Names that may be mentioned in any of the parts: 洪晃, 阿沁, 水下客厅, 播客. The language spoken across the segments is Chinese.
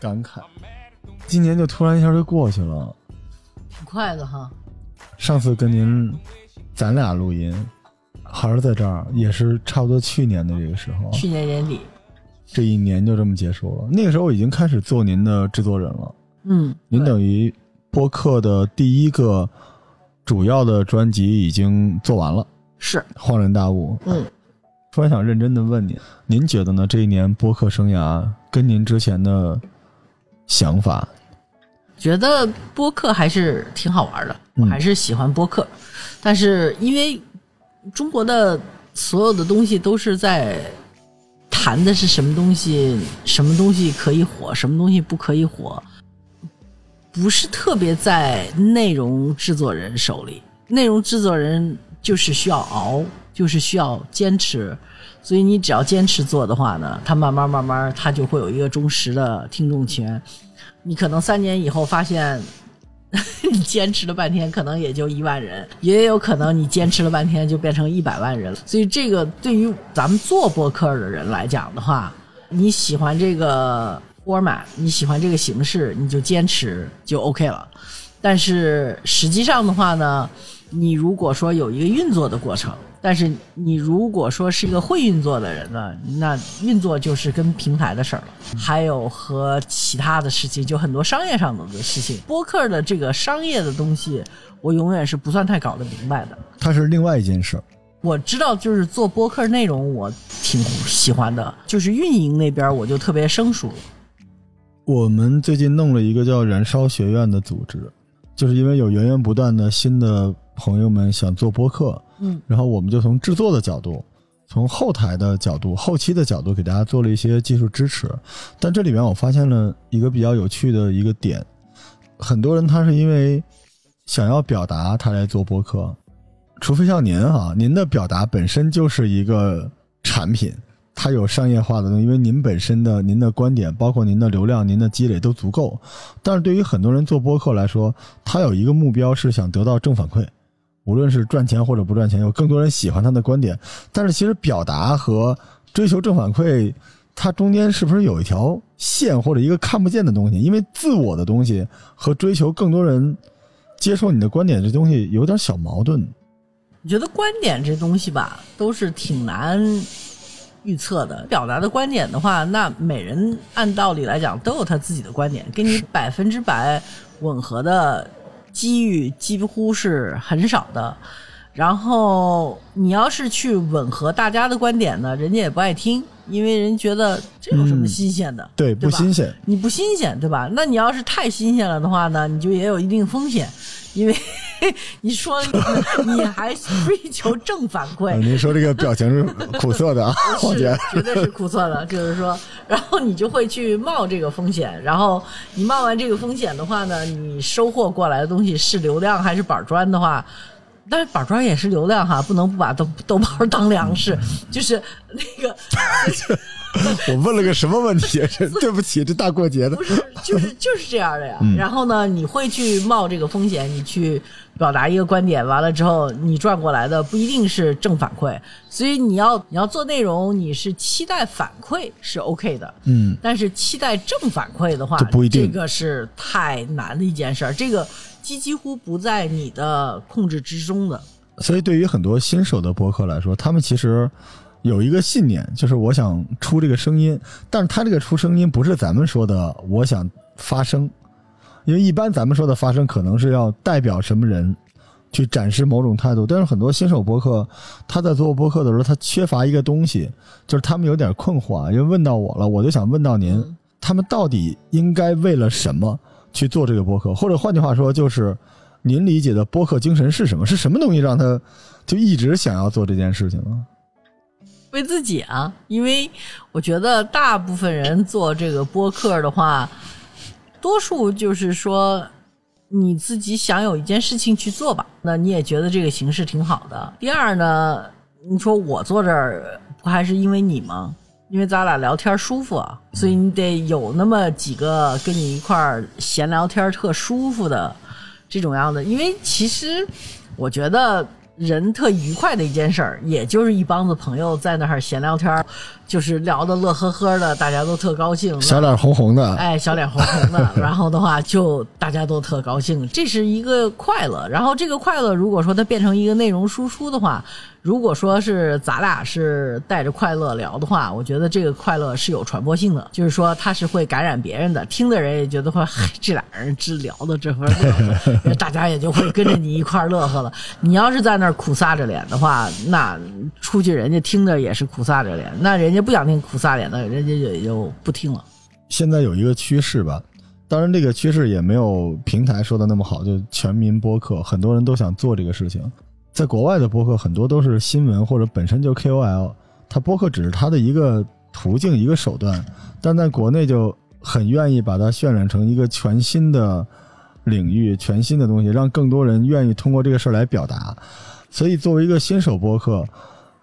感慨。今年就突然一下就过去了，挺快的哈。上次跟您咱俩录音还是在这儿，也是差不多去年的这个时候，去年年底，这一年就这么结束了。那个时候已经开始做您的制作人了，嗯，您等于播客的第一个主要的专辑已经做完了，是恍然大悟。嗯，突然想认真的问您，您觉得呢？这一年播客生涯跟您之前的想法，觉得播客还是挺好玩的，我还是喜欢播客，但是因为中国的所有的东西都是在谈的是什么东西，什么东西可以火，什么东西不可以火，不是特别在内容制作人手里。内容制作人就是需要熬，就是需要坚持，所以你只要坚持做的话呢，他慢慢他就会有一个忠实的听众群。你可能3年以后发现你坚持了半天可能也就1万人，也有可能你坚持了半天就变成100万人了。所以这个对于咱们做播客的人来讲的话，你喜欢这个format，你喜欢这个形式，你就坚持就 OK 了。但是实际上的话呢，你如果说有一个运作的过程，但是你如果说是一个会运作的人呢，那运作就是跟平台的事儿了，还有和其他的事情，就很多商业上的事情。播客的这个商业的东西我永远是不算太搞得明白的，它是另外一件事。我知道就是做播客内容我挺喜欢的，就是运营那边我就特别生疏了。我们最近弄了一个叫燃烧学院的组织，就是因为有源源不断的新的朋友们想做播客，嗯，然后我们就从制作的角度，从后台的角度，后期的角度给大家做了一些技术支持。但这里面我发现了一个比较有趣的一个点，很多人他是因为想要表达他来做播客，除非像您啊，您的表达本身就是一个产品，它有商业化的东西，因为您本身的您的观点，包括您的流量，您的积累都足够。但是对于很多人做播客来说，他有一个目标是想得到正反馈，无论是赚钱或者不赚钱，有更多人喜欢他的观点。但是其实表达和追求正反馈，它中间是不是有一条线或者一个看不见的东西？因为自我的东西和追求更多人接受你的观点这东西有点小矛盾。你觉得观点这东西吧，都是挺难预测的。表达的观点的话，那每人按道理来讲都有他自己的观点，跟你100%吻合的机遇几乎是很少的。然后你要是去吻合大家的观点呢，人家也不爱听，因为人觉得这有什么新鲜的，对，不新鲜，你不新鲜，对吧？那你要是太新鲜了的话呢，你就也有一定风险，因为你说你还追求正反馈。您说这个表情是苦涩的啊，我觉得绝对是苦涩的，就是说，然后你就会去冒这个风险，然后你冒完这个风险的话呢，你收获过来的东西是流量还是板砖的话，但是板砖也是流量哈，不能不把豆包当粮食，就是那个。我问了个什么问题？对不起，这大过节的。不是，就是这样的呀。然后呢，你会去冒这个风险，你去表达一个观点，完了之后你赚过来的不一定是正反馈，所以你要做内容，你是期待反馈是 OK 的，嗯，但是期待正反馈的话，不一定，这个是太难的一件事，这个几乎不在你的控制之中的。所以对于很多新手的播客来说，他们其实有一个信念，就是我想出这个声音，但是他这个出声音不是咱们说的我想发声，因为一般咱们说的发声可能是要代表什么人去展示某种态度，但是很多新手播客他在做播客的时候，他缺乏一个东西，就是他们有点困惑，因为问到我了，我就想问到您，他们到底应该为了什么去做这个播客，或者换句话说就是您理解的播客精神是什么，是什么东西让他就一直想要做这件事情呢？为自己啊，因为我觉得大部分人做这个播客的话，多数就是说你自己想有一件事情去做吧，那你也觉得这个形式挺好的。第二呢，你说我坐这儿不还是因为你吗？因为咱俩聊天舒服啊，所以你得有那么几个跟你一块儿闲聊天特舒服的这种样子。因为其实我觉得人特愉快的一件事儿，也就是一帮子朋友在那儿闲聊天，就是聊得乐呵呵的，大家都特高兴，小脸红红的，哎，小脸红红的然后的话就大家都特高兴，这是一个快乐。然后这个快乐如果说它变成一个内容输出的话，如果说是咱俩是带着快乐聊的话，我觉得这个快乐是有传播性的，就是说它是会感染别人的，听的人也觉得会这俩人只聊的这份乐大家也就会跟着你一块乐呵了。你要是在那儿苦撒着脸的话，那出去人家听的也是苦撒着脸，那人家不想听苦撒脸的，人家也就不听了。现在有一个趋势吧，当然这个趋势也没有平台说的那么好，就全民播客，很多人都想做这个事情。在国外的播客很多都是新闻或者本身就 KOL， 它播客只是它的一个途径一个手段，但在国内就很愿意把它渲染成一个全新的领域，全新的东西，让更多人愿意通过这个事儿来表达。所以作为一个新手播客，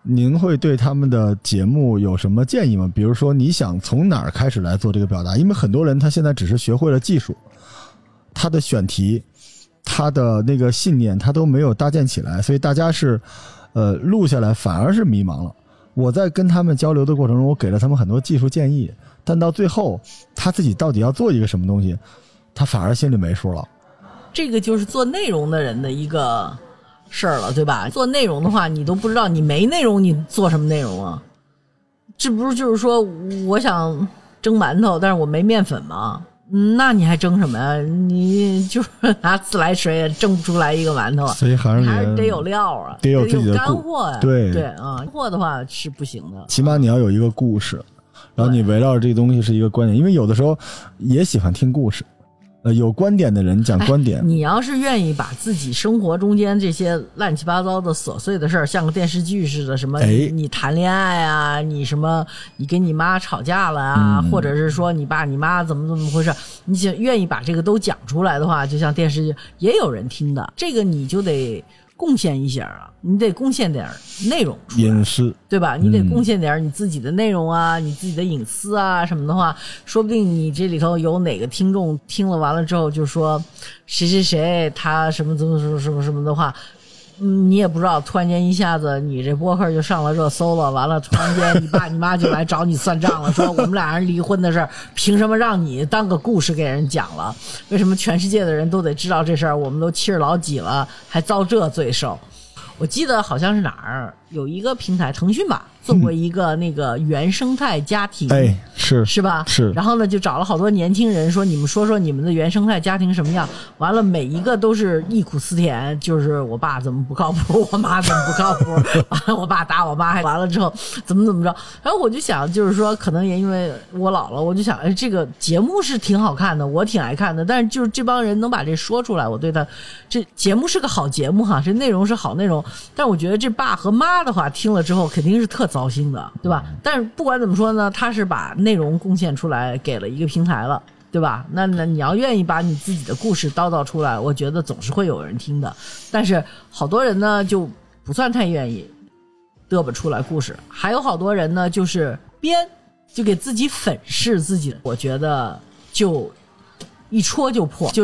您会对他们的节目有什么建议吗？比如说你想从哪儿开始来做这个表达？因为很多人他现在只是学会了技术，他的选题他的那个信念他都没有搭建起来，所以大家是录下来反而是迷茫了。我在跟他们交流的过程中，我给了他们很多技术建议，但到最后他自己到底要做一个什么东西，他反而心里没数了。这个就是做内容的人的一个事儿了，对吧？做内容的话你都不知道你没内容你做什么内容啊？这不是就是说我想蒸馒头但是我没面粉吗？那你还蒸什么呀？你就是拿自来水也蒸不出来一个馒头啊，所以还是得有料啊，得有自己的干货呀。对对啊，货的话是不行的，起码你要有一个故事，然后你围绕着这个东西是一个观点，因为有的时候也喜欢听故事。有观点的人讲观点，你要是愿意把自己生活中间这些乱七八糟的琐碎的事儿，像个电视剧似的，什么 你谈恋爱啊，你什么你跟你妈吵架了啊，或者是说你爸你妈怎么回事，你愿意把这个都讲出来的话，就像电视剧也有人听的，这个你就得贡献一下啊，你得贡献点内容出来，隐私，对吧？你得贡献点你自己的内容啊，你自己的隐私啊什么的话，说不定你这里头有哪个听众听了完了之后就说谁谁谁他什么怎么什么的话，你也不知道，突然间一下子你这播客就上了热搜了，完了突然间你爸你妈就来找你算账了，说我们俩人离婚的事儿凭什么让你当个故事给人讲了，为什么全世界的人都得知道这事儿，我们都七十老几了还遭这罪受。我记得好像是哪儿有一个平台，腾讯吧，做过一个那个原生态家庭，哎，是吧？是。然后呢，就找了好多年轻人说，你们说说你们的原生态家庭什么样？完了，每一个都是忆苦思甜，就是我爸怎么不靠谱，我妈怎么不靠谱，完了我爸打我妈，完了之后怎么着。然后我就想，就是说，可能也因为我老了，我就想，哎，这个节目是挺好看的，我挺爱看的，但是就是这帮人能把这说出来，我对他这节目是个好节目哈，这内容是好内容。但我觉得这爸和妈的话听了之后肯定是特糟心的，对吧？但是不管怎么说呢，他是把内容贡献出来给了一个平台了，对吧？那你要愿意把你自己的故事叨叨出来，我觉得总是会有人听的。但是好多人呢就不算太愿意嘚吧出来故事，还有好多人呢就是编，就给自己粉饰自己，我觉得就一戳就破，就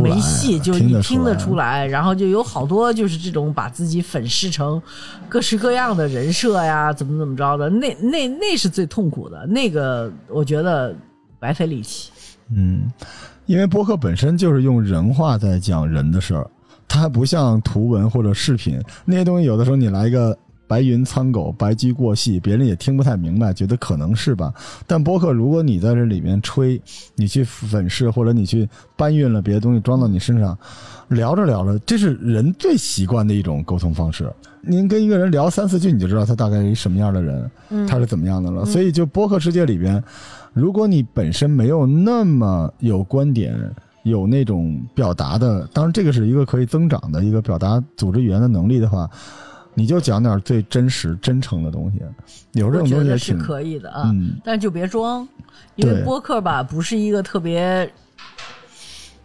没戏，就你听得出来，然后就有好多就是这种把自己粉饰成各式各样的人设呀，怎么着的，那是最痛苦的，那个我觉得白费力气。因为播客本身就是用人话在讲人的事儿，它还不像图文或者视频那些东西，有的时候你来一个白云苍狗白驹过隙，别人也听不太明白，觉得可能是吧。但播客如果你在这里面吹，你去粉饰或者你去搬运了别的东西装到你身上，聊着这是人最习惯的一种沟通方式。您跟一个人聊三四句你就知道他大概是什么样的人，他是怎么样的了。所以就播客世界里边，如果你本身没有那么有观点有那种表达的，当然这个是一个可以增长的一个表达组织语言的能力的话，你就讲点最真实真诚的东西，有这种东西我觉得是可以的啊，但就别装，因为播客吧不是一个特别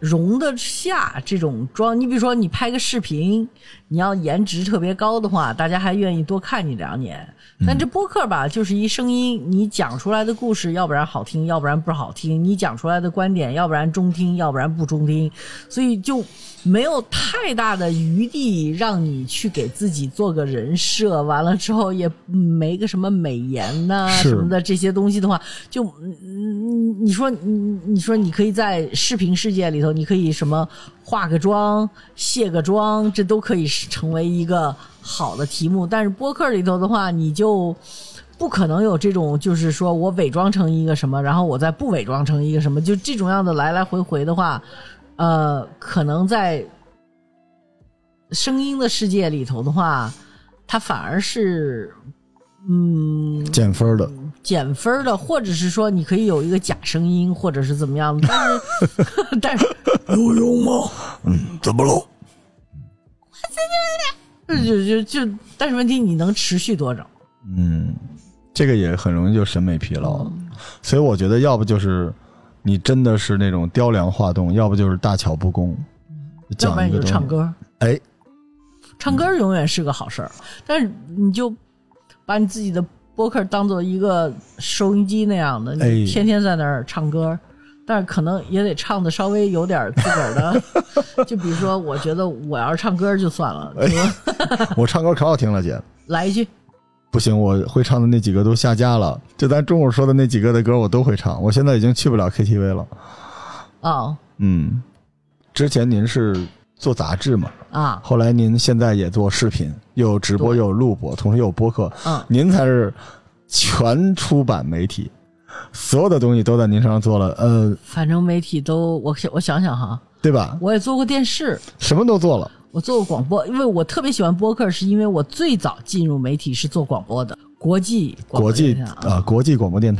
容得下这种妆。你比如说你拍个视频，你要颜值特别高的话，大家还愿意多看你2年。但这播客吧，就是一声音，你讲出来的故事要不然好听，要不然不好听，你讲出来的观点要不然中听，要不然不中听，所以就没有太大的余地让你去给自己做个人设，完了之后也没个什么美颜呐、什么的这些东西的话，就你说你可以在视频世界里头，你可以什么化个妆、卸个妆，这都可以成为一个好的题目。但是播客里头的话，你就不可能有这种，就是说我伪装成一个什么，然后我再不伪装成一个什么，就这种样的来来回回的话，可能在声音的世界里头的话，它反而是减分的，或者是说你可以有一个假声音，或者是怎么样的，但是有用吗？怎么了？我就，但是问题你能持续多少？这个也很容易就审美疲劳，所以我觉得要不就是你真的是那种雕梁画栋，要不就是大巧不工，要不然你就唱歌。唱歌永远是个好事儿，但是你就把你自己的播客当做一个收音机那样的，你天天在那儿唱歌，但是可能也得唱的稍微有点自个儿的，就比如说，我觉得我要是唱歌就算了，我唱歌可好听了，姐，来一句。不行，我会唱的那几个都下架了，就咱中午说的那几个的歌我都会唱，我现在已经去不了 KTV 了。之前您是做杂志嘛，后来您现在也做视频，又有直播又有录播，同时又有播客，您才是全出版媒体，所有的东西都在您身上做了。反正媒体都我想想哈，对吧？我也做过电视，什么都做了。我做过广播，因为我特别喜欢播客，是因为我最早进入媒体是做广播的，国际广播电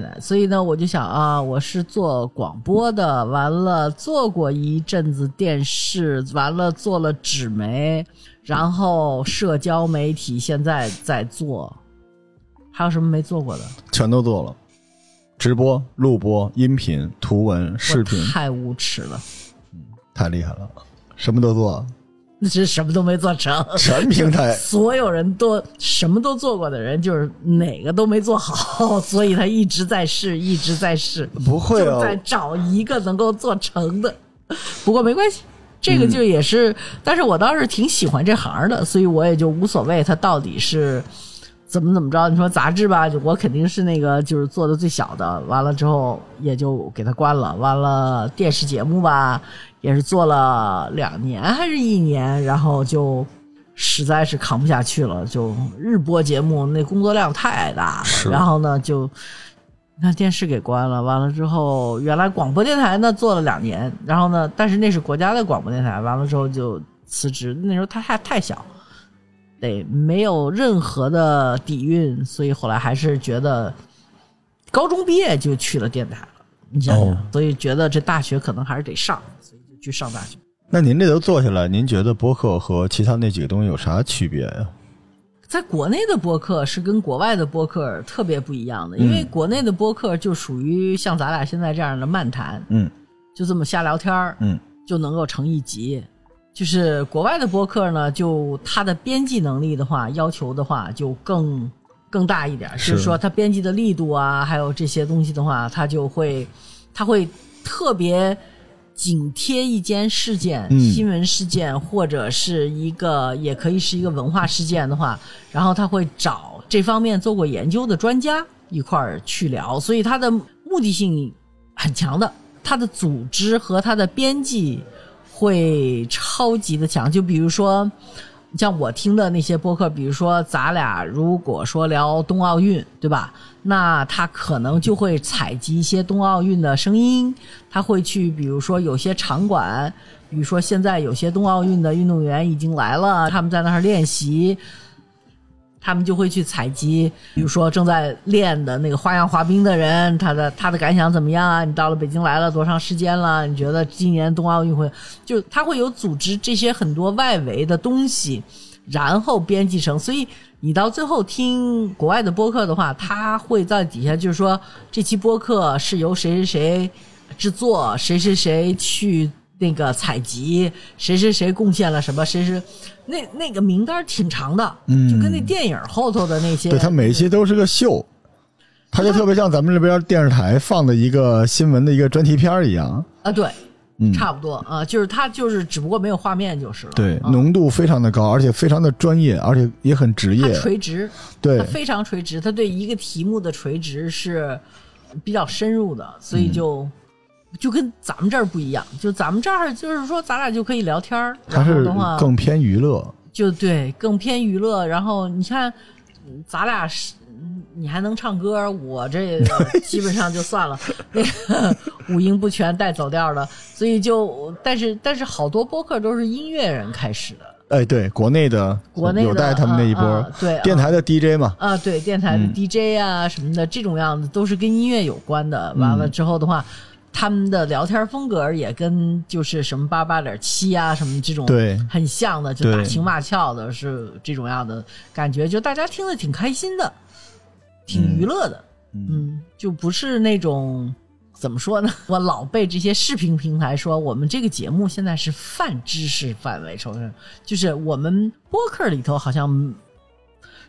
台，所以呢，我就想啊，我是做广播的，完了做过一阵子电视，完了做了纸媒，然后社交媒体现在在做，还有什么没做过的？全都做了，直播、录播、音频、图文、视频，太无耻了，太厉害了。什么都做，那是什么都没做成，全平台所有人都什么都做过的人，就是哪个都没做好，所以他一直在试，不会就在找一个能够做成的。不过没关系，这个就也是，但是我倒是挺喜欢这行的，所以我也就无所谓他到底是怎么着。你说杂志吧，我肯定是那个就是做的最小的，完了之后也就给他关了。完了电视节目吧，也是做了2年还是1年，然后就实在是扛不下去了，就日播节目那工作量太大了，然后呢就那电视给关了。完了之后原来广播电台呢做了2年，然后呢但是那是国家的广播电台，完了之后就辞职。那时候他太小，对，没有任何的底蕴，所以后来还是觉得高中毕业就去了电台了，你想想，所以觉得这大学可能还是得上，所以就去上大学。那您这都做下来，您觉得播客和其他那几个东西有啥区别呀？在国内的播客是跟国外的播客特别不一样的，因为国内的播客就属于像咱俩现在这样的漫谈，就这么瞎聊天，就能够成一集。就是国外的播客呢，就它的编辑能力的话，要求的话就更大一点，就是说它编辑的力度啊，还有这些东西的话，它会特别紧贴一件事件，新闻事件或者是一个也可以是一个文化事件的话，然后它会找这方面做过研究的专家一块儿去聊，所以它的目的性很强的，它的组织和它的编辑会超级的强。就比如说像我听的那些播客，比如说咱俩如果说聊冬奥运，对吧，那他可能就会采集一些冬奥运的声音，他会去比如说有些场馆，比如说现在有些冬奥运的运动员已经来了，他们在那儿练习，他们就会去采集，比如说正在练的那个花样滑冰的人，他的感想怎么样啊？你到了北京来了多长时间了？你觉得今年冬奥运会，就他会有组织这些很多外围的东西，然后编辑成。所以你到最后听国外的播客的话，他会在底下就是说这期播客是由谁谁谁制作，谁谁谁去那个采集，谁谁谁贡献了什么，谁谁那个名单挺长的，嗯，就跟那电影后头的那些，对，他每一期都是个秀，他就特别像咱们这边电视台放的一个新闻的一个专题片一样啊，对。嗯，差不多啊，就是他就是只不过没有画面就是了。对，浓度非常的高，而且非常的专业，而且也很职业。垂直，对，非常垂直，他对一个题目的垂直是比较深入的，所以就跟咱们这儿不一样，就咱们这儿就是说咱俩就可以聊天，它是更偏娱乐，就对，更偏娱乐。然后你看，咱俩是。你还能唱歌，我这个基本上就算了，那个五音不全带走调的，所以就但是好多播客都是音乐人开始的。哎，对，国内的有带他们那一波，对，电台的 DJ 嘛，啊，对，电台的 DJ 啊，什么的，这种样子都是跟音乐有关的。完了之后的话，他们的聊天风格也跟就是什么88.7啊什么这种很像的，就打情骂俏的，是这种样的感觉，就大家听得挺开心的。挺娱乐的，就不是那种怎么说呢？我老被这些视频平台说我们这个节目现在是泛知识范围，就是我们播客里头好像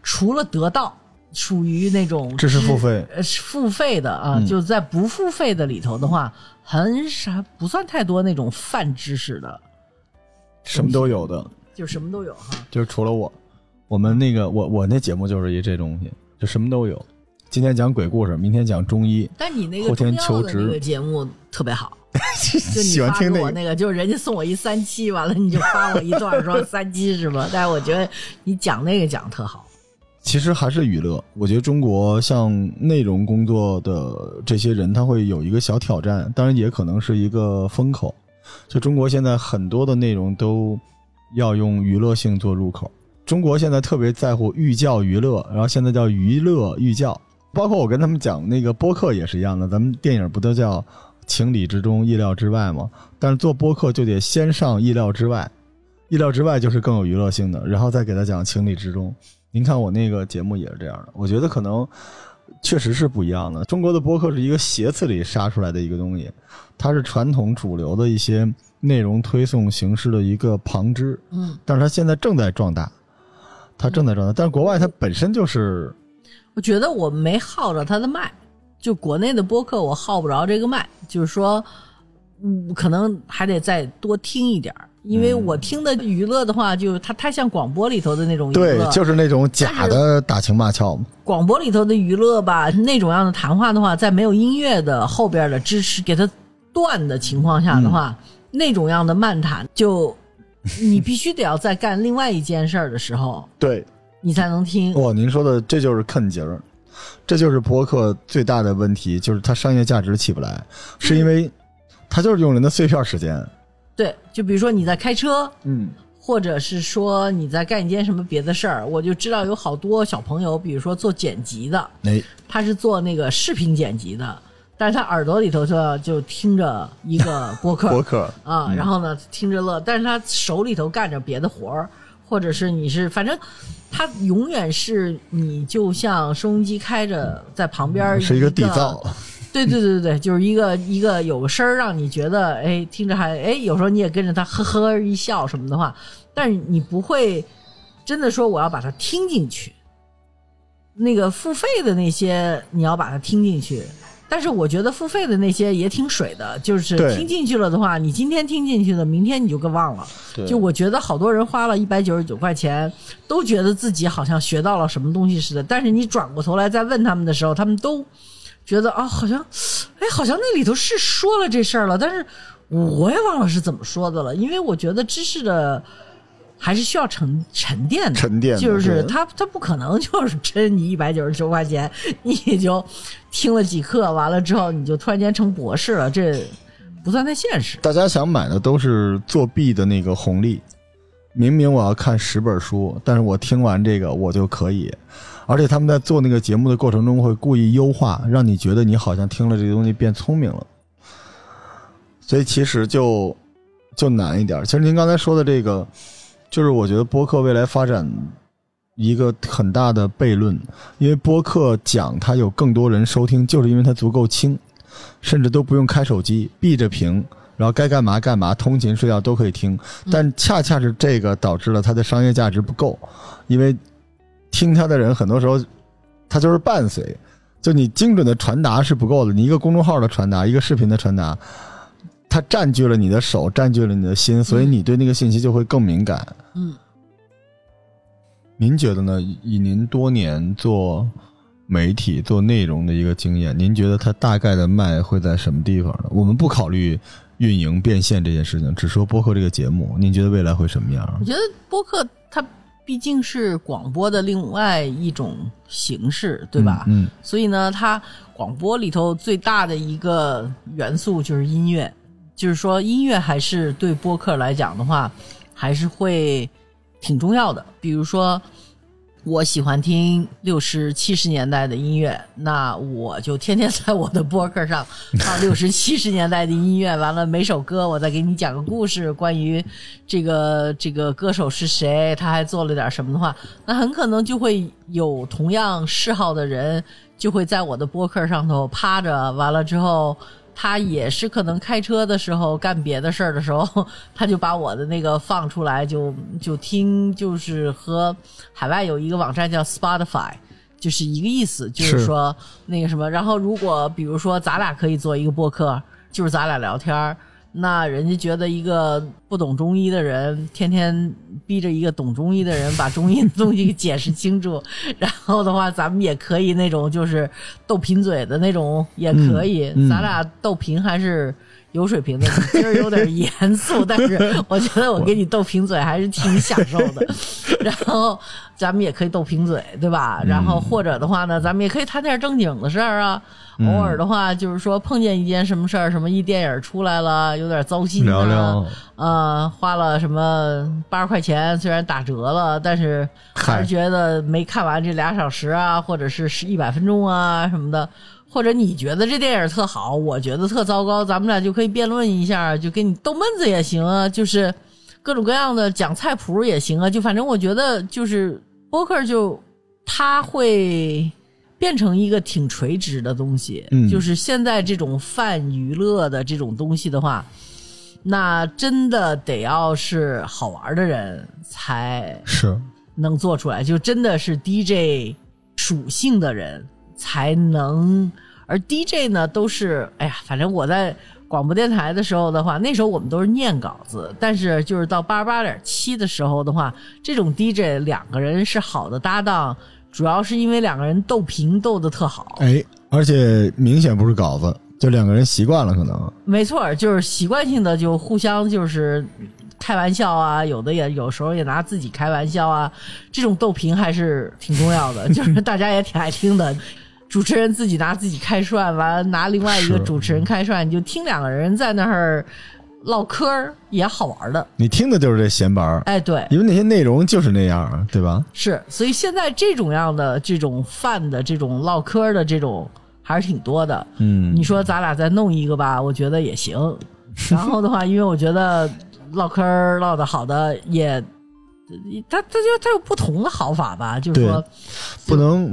除了得到属于那种知识付费的啊，就在不付费的里头的话，很少不算太多那种泛知识的，什么都有的，就什么都有哈。就是除了我们那个我那节目就是一这东西。就什么都有，今天讲鬼故事，明天讲中医，但你那个中药的那个节目特别好，就你发给我那个，就是人家送我一3期，完了你就发我一段说3期是吧？但是我觉得你讲那个讲特好。其实还是娱乐，我觉得中国像内容工作的这些人，他会有一个小挑战，当然也可能是一个风口。就中国现在很多的内容都要用娱乐性做入口。中国现在特别在乎寓教于乐，然后现在叫娱乐寓教，包括我跟他们讲那个播客也是一样的，咱们电影不都叫情理之中意料之外吗？但是做播客就得先上意料之外，意料之外就是更有娱乐性的，然后再给他讲情理之中。您看我那个节目也是这样的，我觉得可能确实是不一样的。中国的播客是一个斜刺里杀出来的一个东西，它是传统主流的一些内容推送形式的一个旁支，但是它现在正在壮大。他正在转的，但是国外它本身就是，我觉得我没耗着它的脉，就国内的播客我耗不着这个脉，就是说，可能还得再多听一点，因为我听的娱乐的话，就它太像广播里头的那种娱乐，对，就是那种假的打情骂俏。广播里头的娱乐吧，那种样的谈话的话，在没有音乐的后边的支持给它断的情况下的话，那种样的漫谈就。你必须得要在干另外一件事儿的时候，对，你才能听。哇，您说的这就是坑节儿，这就是播客最大的问题，就是它商业价值起不来，是因为它就是用人的碎片时间。对，就比如说你在开车，或者是说你在干一件什么别的事儿，我就知道有好多小朋友，比如说做剪辑的，他是做那个视频剪辑的。但是他耳朵里头就听着一个播客啊，然后呢听着乐，但是他手里头干着别的活儿，或者是你是反正他永远是你就像收音机开着在旁边是一个底噪，对，就是一个有个声儿让你觉得哎听着还哎有时候你也跟着他呵呵一笑什么的话，但是你不会真的说我要把它听进去，那个付费的那些你要把它听进去。但是我觉得付费的那些也挺水的，就是听进去了的话，你今天听进去了，明天你就跟忘了。就我觉得好多人花了199块钱，都觉得自己好像学到了什么东西似的，但是你转过头来再问他们的时候，他们都觉得啊、哦，好像那里头是说了这事儿了，但是我也忘了是怎么说的了，因为我觉得知识的。还是需要沉淀的，就是他不可能就是真你199块钱你就听了几课，完了之后你就突然间成博士了，这不算太现实。大家想买的都是作弊的那个红利，明明我要看10本书，但是我听完这个我就可以，而且他们在做那个节目的过程中会故意优化，让你觉得你好像听了这个东西变聪明了，所以其实就难一点。其实您刚才说的这个就是我觉得播客未来发展一个很大的悖论，因为播客讲它有更多人收听，就是因为它足够轻，甚至都不用开手机，闭着屏，然后该干嘛干嘛，通勤睡觉都可以听。但恰恰是这个导致了它的商业价值不够，因为听它的人很多时候它就是伴随，就你精准的传达是不够的，你一个公众号的传达，一个视频的传达，它占据了你的手，占据了你的心，所以你对那个信息就会更敏感。嗯，您觉得呢？以您多年做媒体做内容的一个经验，您觉得它大概的卖会在什么地方呢？我们不考虑运营变现这件事情，只说播客这个节目，您觉得未来会什么样？我觉得播客它毕竟是广播的另外一种形式，对吧？嗯，嗯，所以呢，它广播里头最大的一个元素就是音乐，就是说音乐还是对播客来讲的话，还是会挺重要的。比如说我喜欢听60、70年代的音乐，那我就天天在我的播客上放60、70年代的音乐，完了每首歌我再给你讲个故事，关于这个歌手是谁，他还做了点什么的话，那很可能就会有同样嗜好的人就会在我的播客上头趴着，完了之后他也是可能开车的时候干别的事儿的时候，他就把我的那个放出来就听，就是和海外有一个网站叫 Spotify 就是一个意思，就是说那个什么，然后如果比如说咱俩可以做一个播客，就是咱俩聊天，那人家觉得一个不懂中医的人天天逼着一个懂中医的人把中医的东西解释清楚，然后的话咱们也可以那种就是斗贫嘴的那种也可以，咱俩斗贫还是有水平的，今儿有点严肃但是我觉得我给你斗贫嘴还是挺享受的，然后咱们也可以斗贫嘴，对吧？然后或者的话呢，咱们也可以谈点正经的事儿啊，偶尔的话就是说碰见一件什么事儿，什么一电影出来了有点糟心啊，聊聊花了什么80块钱，虽然打折了，但是还是觉得没看完这2小时啊，或者是100分钟啊什么的，或者你觉得这电影特好，我觉得特糟糕，咱们俩就可以辩论一下，就给你逗闷子也行啊，就是各种各样的讲菜谱也行啊，就反正我觉得就是播客就它会变成一个挺垂直的东西，就是现在这种泛娱乐的这种东西的话，那真的得要是好玩的人才是能做出来，就真的是 DJ 属性的人才能，而 DJ 呢都是，哎呀，反正我在广播电台的时候的话，那时候我们都是念稿子，但是就是到 88.7 的时候的话，这种 DJ 两个人是好的搭档，主要是因为两个人斗评斗得特好，哎，而且明显不是稿子，就两个人习惯了，可能没错，就是习惯性的就互相就是开玩笑啊，有的也有时候也拿自己开玩笑啊，这种斗评还是挺重要的，就是大家也挺爱听的。主持人自己拿自己开涮，完拿另外一个主持人开涮，你就听两个人在那儿唠嗑也好玩的，你听的就是这闲白，哎，对，因为那些内容就是那样，对吧？是，所以现在这种样的这种饭的这种唠嗑的这种还是挺多的。嗯，你说咱俩再弄一个吧，我觉得也行。然后的话，因为我觉得唠嗑唠的好的也，它有不同的好法吧，就是说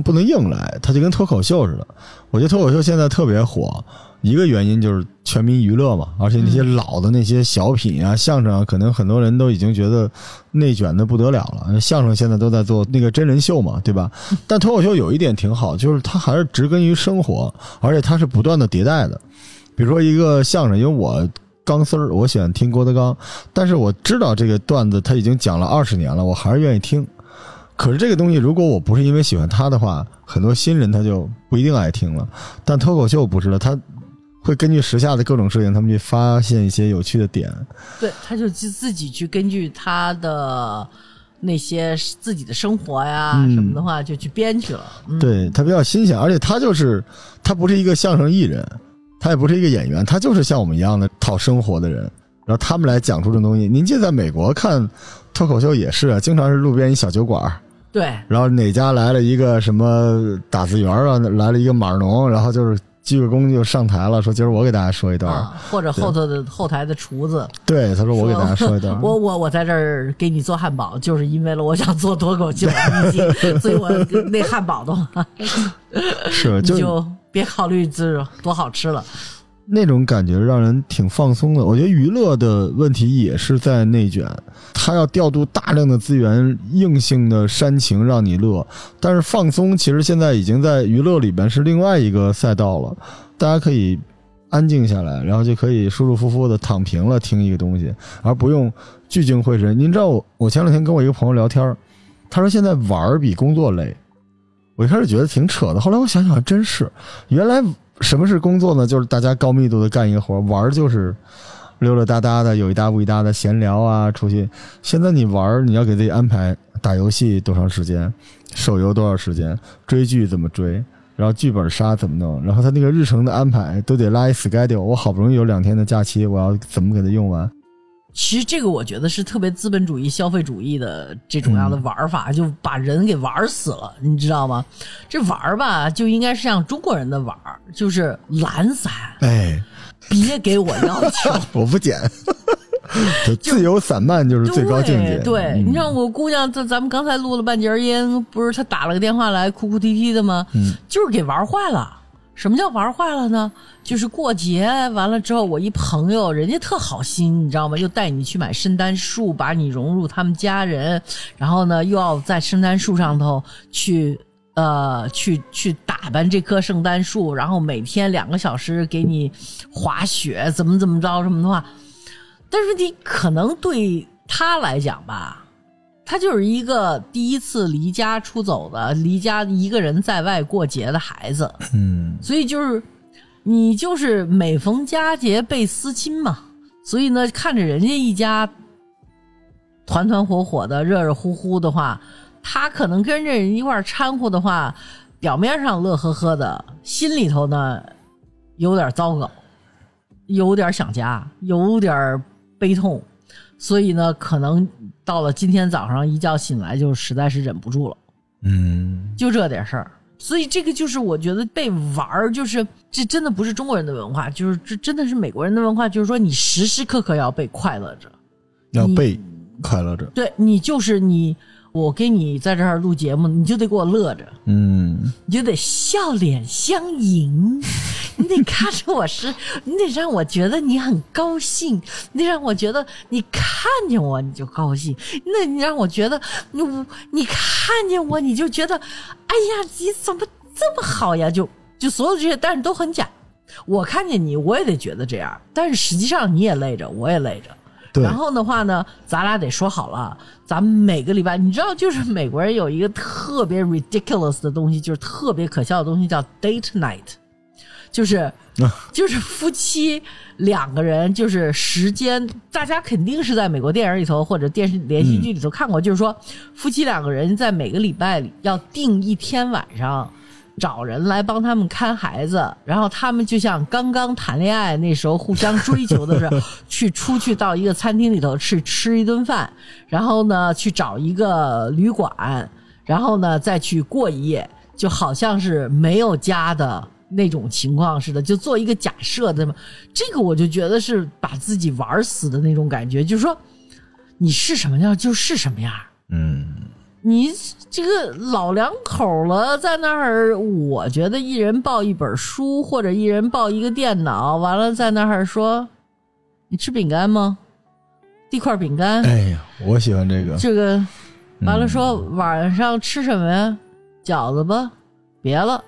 不能硬来，它就跟脱口秀似的。我觉得脱口秀现在特别火。一个原因就是全民娱乐嘛，而且那些老的那些小品啊、相声啊，可能很多人都已经觉得内卷的不得了了。相声现在都在做那个真人秀嘛，对吧？但脱口秀有一点挺好，就是它还是植根于生活，而且它是不断的迭代的。比如说一个相声，因为我钢丝儿，我喜欢听郭德纲，但是我知道这个段子他已经讲了20年了，我还是愿意听。可是这个东西如果我不是因为喜欢他的话，很多新人他就不一定爱听了。但脱口秀不是了，他会根据时下的各种事情，他们去发现一些有趣的点。对，他就自己去根据他的那些自己的生活呀、什么的话，就去编去了。对，他比较新鲜，而且他就是他不是一个相声艺人，他也不是一个演员，他就是像我们一样的讨生活的人。然后他们来讲出这种东西。您记得在美国看脱口秀也是啊，经常是路边一小酒馆。对。然后哪家来了一个什么打字员啊，来了一个码农，然后就是。鞠个躬就上台了，说今儿我给大家说一段，啊、或者后台的厨子，对，他说我给大家说一段，我在这儿给你做汉堡，就是因为了我想做脱口秀，所以我那汉堡都是你就别考虑这多好吃了。那种感觉让人挺放松的。我觉得娱乐的问题也是在内卷，它要调度大量的资源，硬性的煽情让你乐，但是放松其实现在已经在娱乐里边是另外一个赛道了，大家可以安静下来，然后就可以舒舒服服的躺平了听一个东西，而不用聚精会神。您知道我前两天跟我一个朋友聊天，他说现在玩比工作累，我一开始觉得挺扯的，后来我想想真是，原来什么是工作呢？就是大家高密度的干一个活，玩就是溜溜达达的，有一搭不一搭的闲聊啊，出去。现在你玩，你要给自己安排打游戏多长时间，手游多少时间，追剧怎么追，然后剧本杀怎么弄，然后他那个日程的安排都得拉一 schedule。我好不容易有2天的假期，我要怎么给他用完？其实这个我觉得是特别资本主义消费主义的这种样的玩法、就把人给玩死了，你知道吗？这玩吧就应该是像中国人的玩，就是懒散，哎，别给我要求我不捡自由散漫就是最高境界。 对，你看我姑娘咱们刚才录了半截烟，不是她打了个电话来哭哭啼啼的吗？就是给玩坏了。什么叫玩坏了呢？就是过节完了之后，我一朋友人家特好心，你知道吗？又带你去买圣诞树，把你融入他们家人，然后呢又要在圣诞树上头去打扮这棵圣诞树，然后每天2个小时给你滑雪，怎么着什么的话。但是你可能对他来讲吧，他就是一个第一次离家出走的，离家一个人在外过节的孩子。所以就是你就是每逢佳节倍思亲嘛，所以呢看着人家一家团团火火的热热乎乎的话，他可能跟着人一块掺和的话，表面上乐呵呵的，心里头呢有点糟糕，有点想家，有点悲痛，所以呢可能到了今天早上一觉醒来就实在是忍不住了。就这点事儿。所以这个就是我觉得被玩，就是这真的不是中国人的文化，就是这真的是美国人的文化，就是说你时时刻刻要被快乐着。要被快乐着。对，你就是你，我给你在这儿录节目，你就得给我乐着。你就得笑脸相迎。你得看着我是，你得让我觉得你很高兴，你得让我觉得你看见我你就高兴，那你让我觉得你看见我你就觉得，哎呀，你怎么这么好呀？就所有这些，但是都很假。我看见你，我也得觉得这样，但是实际上你也累着，我也累着。然后的话呢，咱俩得说好了，咱们每个礼拜，你知道，就是美国人有一个特别 ridiculous 的东西，就是特别可笑的东西，叫 date night。就是夫妻2个人，就是时间，大家肯定是在美国电影里头或者电视连续剧里头看过，就是说夫妻2个人在每个礼拜里要定一天晚上，找人来帮他们看孩子，然后他们就像刚刚谈恋爱那时候互相追求的时候，去出去到一个餐厅里头去吃一顿饭，然后呢去找一个旅馆，然后呢再去过一夜，就好像是没有家的那种情况似的，就做一个假设的嘛。这个我就觉得是把自己玩死的那种感觉，就是说你是什么样就是什么样。你这个老两口了在那儿，我觉得一人抱一本书或者一人抱一个电脑，完了在那儿说你吃饼干吗？递块饼干。哎呀，我喜欢这个完了说晚上吃什么呀？饺子吧，别了，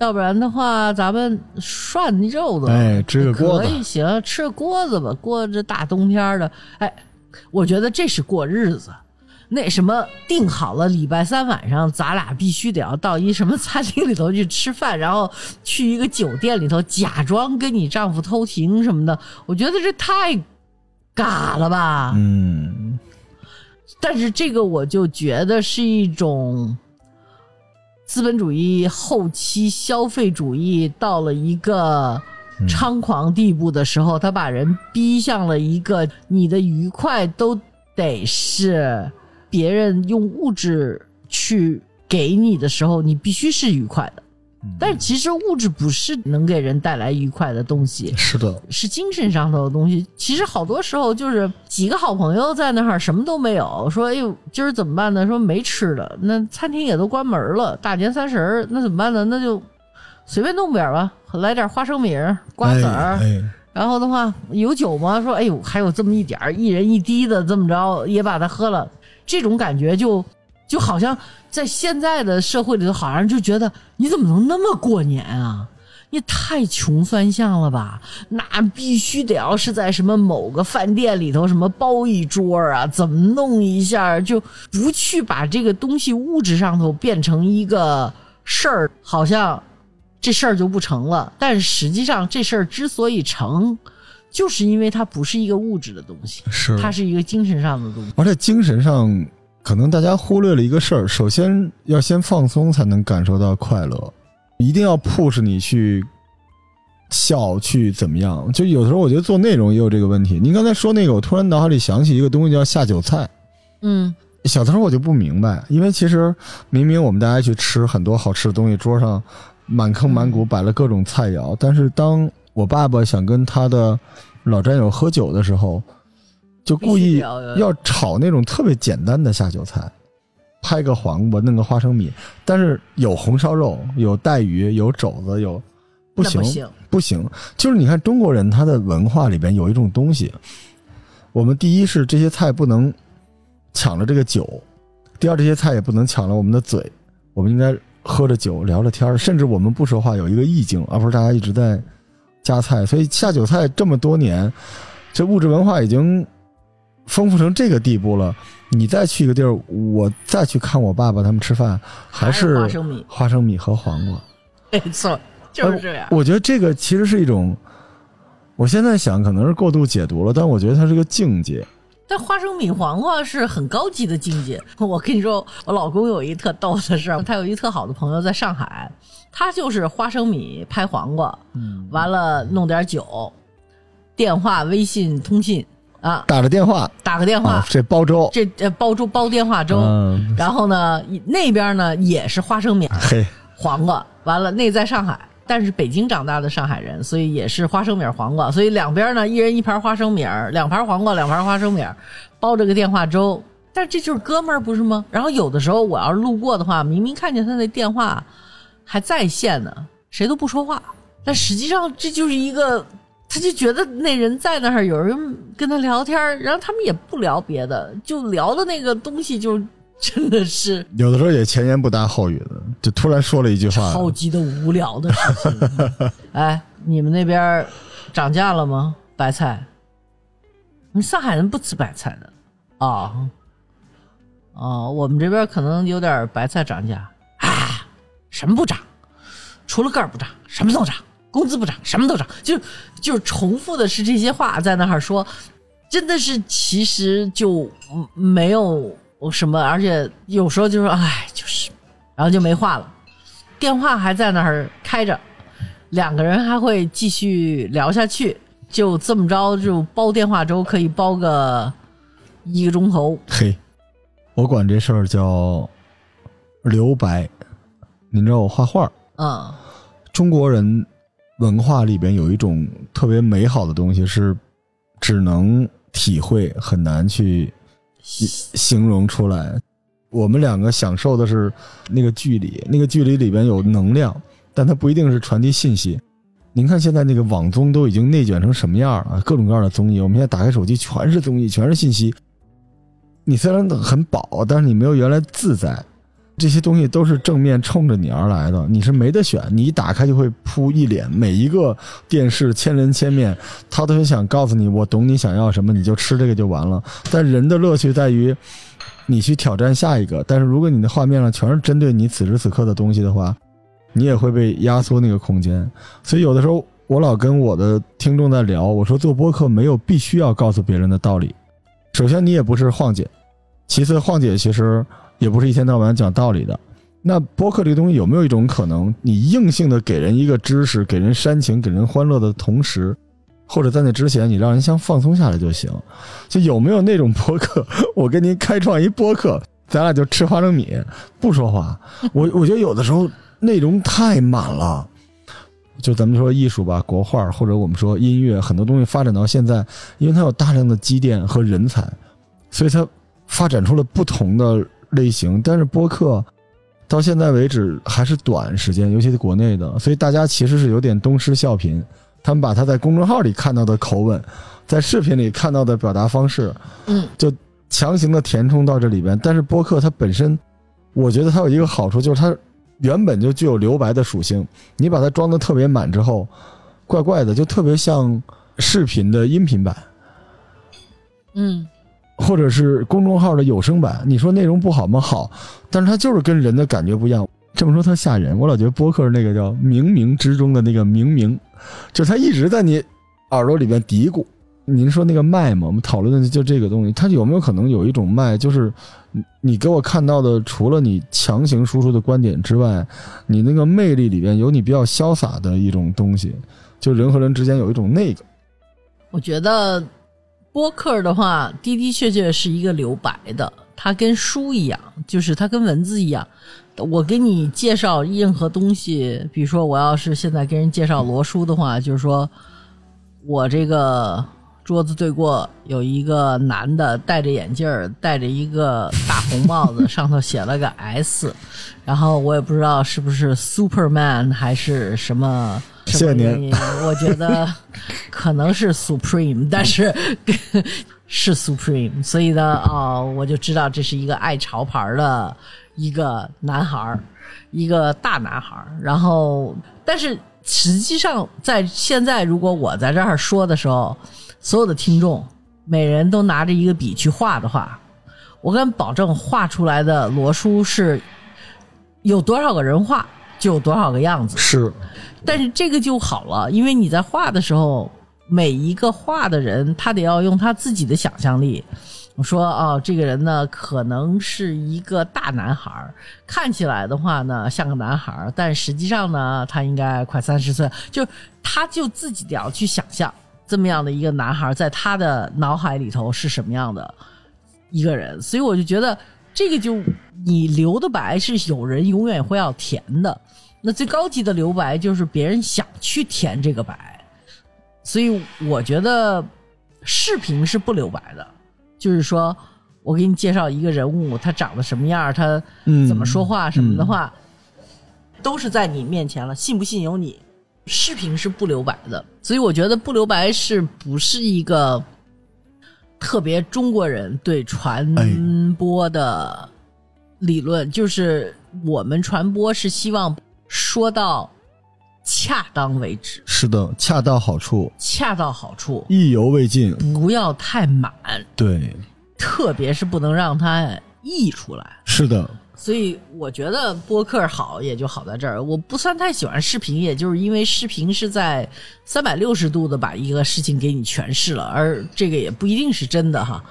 要不然的话咱们涮肉的，哎，吃个锅子可以，行，吃个锅子吧，过这大冬天的。哎，我觉得这是过日子。那什么定好了礼拜3晚上咱俩必须得要到一什么餐厅里头去吃饭，然后去一个酒店里头假装跟你丈夫偷情什么的，我觉得这太尬了吧。但是这个我就觉得是一种资本主义后期消费主义到了一个猖狂地步的时候，他把人逼向了一个你的愉快都得是别人用物质去给你的时候，你必须是愉快的。但是其实物质不是能给人带来愉快的东西，是的，是精神上头的东西。其实好多时候就是几个好朋友在那儿什么都没有，说哎呦今儿怎么办呢？说没吃的，那餐厅也都关门了，大年三十那怎么办呢？那就随便弄点吧，来点花生米、瓜子儿。哎然后的话有酒吗？说哎呦还有这么一点一人一滴的，这么着也把它喝了。这种感觉就好像在现在的社会里头，好像就觉得你怎么能那么过年啊，你太穷酸相了吧，那必须得要是在什么某个饭店里头什么包一桌啊，怎么弄一下，就不去把这个东西物质上头变成一个事儿，好像这事儿就不成了。但实际上这事儿之所以成，就是因为它不是一个物质的东西，是它是一个精神上的东西。而且精神上可能大家忽略了一个事儿，首先要先放松才能感受到快乐，一定要 push 你去笑去怎么样。就有时候我觉得做内容也有这个问题。您刚才说那个，我突然脑海里想起一个东西叫下酒菜。嗯，小时候我就不明白，因为其实明明我们大家去吃很多好吃的东西，桌上满坑满谷摆了各种菜肴，但是当我爸爸想跟他的老战友喝酒的时候，就故意要炒那种特别简单的下酒菜，拍个黄瓜弄个花生米，但是有红烧肉有带鱼有肘子有不行。就是你看中国人他的文化里边有一种东西，我们第一是这些菜不能抢了这个酒，第二这些菜也不能抢了我们的嘴，我们应该喝着酒聊着天，甚至我们不说话有一个意境，而不是大家一直在夹菜。所以下酒菜这么多年，这物质文化已经丰富成这个地步了，你再去一个地儿，我再去看我爸爸他们吃饭，还是花生米和黄瓜。没错，就是这样。我觉得这个其实是一种，我现在想可能是过度解读了，但我觉得它是个境界。但花生米黄瓜是很高级的境界。我跟你说，我老公有一特逗的事儿，他有一特好的朋友在上海，他就是花生米拍黄瓜，完了弄点酒，电话微信通信啊，打个电话、啊、这煲粥，这煲粥煲电话粥、然后呢那边呢也是花生米黄瓜，完了那在上海，但是北京长大的上海人，所以也是花生米黄瓜，所以两边呢一人一盘花生米，两盘黄瓜两盘花生米，包着个电话粥。但这就是哥们儿不是吗？然后有的时候我要路过的话，明明看见他那电话还在线呢，谁都不说话，但实际上这就是一个，他就觉得那人在那儿有人跟他聊天，然后他们也不聊别的，就聊的那个东西就真的是有的时候也前言不搭后语的，就突然说了一句话，超级的无聊的事情。哎，你们那边涨价了吗？白菜？你上海人不吃白菜的啊？哦，我们这边可能有点白菜涨价。啊，什么不涨？除了个儿不涨，什么都涨，工资不涨，什么都涨，就是重复的是这些话在那儿说，真的是其实就没有。什么？而且有时候就说，哎，就是，然后就没话了，电话还在那儿开着，两个人还会继续聊下去，就这么着，就煲电话粥可以煲个1个钟头。嘿，我管这事儿叫留白。你知道我画画，中国人文化里边有一种特别美好的东西，是只能体会，很难去形容出来。我们两个享受的是那个距离，那个距离里边有能量，但它不一定是传递信息。您看现在那个网综都已经内卷成什么样了，各种各样的综艺，我们现在打开手机全是综艺，全是信息。你虽然很饱，但是你没有原来自在，这些东西都是正面冲着你而来的，你是没得选，你一打开就会扑一脸，每一个电视千人千面，他都想告诉你我懂你想要什么，你就吃这个就完了。但人的乐趣在于你去挑战下一个，但是如果你的画面上全是针对你此时此刻的东西的话，你也会被压缩那个空间。所以有的时候我老跟我的听众在聊，我说做播客没有必须要告诉别人的道理，首先你也不是晃姐，其次晃姐其实也不是一天到晚讲道理的。那播客这个东西有没有一种可能，你硬性的给人一个知识，给人煽情，给人欢乐的同时，或者在那之前你让人先放松下来就行。就有没有那种播客，我跟您开创一播客，咱俩就吃花生米不说话。我觉得有的时候内容太满了，就咱们说艺术吧，国画或者我们说音乐，很多东西发展到现在，因为它有大量的积淀和人才，所以它发展出了不同的类型。但是播客到现在为止还是短时间，尤其是国内的，所以大家其实是有点东施效颦，他们把他在公众号里看到的口吻，在视频里看到的表达方式，就强行的填充到这里边。但是播客它本身，我觉得它有一个好处，就是它原本就具有留白的属性，你把它装得特别满之后，怪怪的，就特别像视频的音频版，或者是公众号的有声版。你说内容不好吗？好，但是它就是跟人的感觉不一样。这么说它吓人，我老觉得播客那个叫冥冥之中的那个冥冥，就它一直在你耳朵里边嘀咕。您说那个脉嘛，我们讨论的就这个东西，它有没有可能有一种脉，就是你给我看到的，除了你强行输出的观点之外，你那个魅力里边有你比较潇洒的一种东西，就人和人之间有一种那个。我觉得播客的话，的的确确是一个留白的，它跟书一样，就是它跟文字一样。我给你介绍任何东西，比如说我要是现在跟人介绍罗叔的话，就是说我这个桌子对过有一个男的戴着眼镜儿，戴着一个大红帽子，上头写了个 S， 然后我也不知道是不是 Superman 还是什么。谢谢您，我觉得可能是 Supreme， 但是是 Supreme， 所以呢，我就知道这是一个爱潮牌的一个男孩，一个大男孩。然后，但是实际上在现在，如果我在这儿说的时候，所有的听众每人都拿着一个笔去画的话，我敢保证画出来的罗叔是有多少个人画就有多少个样子。是，但是这个就好了，因为你在画的时候，每一个画的人他得要用他自己的想象力。我说这个人呢可能是一个大男孩，看起来的话呢像个男孩，但实际上呢他应该快30岁，就他就自己得要去想象这么样的一个男孩在他的脑海里头是什么样的一个人。所以我就觉得这个就你留的白是有人永远会要填的，那最高级的留白就是别人想去填这个白。所以我觉得视频是不留白的，就是说我给你介绍一个人物，他长得什么样，他怎么说话什么的话，都是在你面前了，信不信由你。视频是不留白的，所以我觉得不留白是不是一个特别中国人对传播的理论，就是我们传播是希望说到恰当为止。是的，恰到好处，恰到好处，意犹未尽，不要太满。对，特别是不能让它溢出来。是的，所以我觉得播客好也就好在这儿。我不算太喜欢视频，也就是因为视频是在360度的把一个事情给你诠释了，而这个也不一定是真的哈。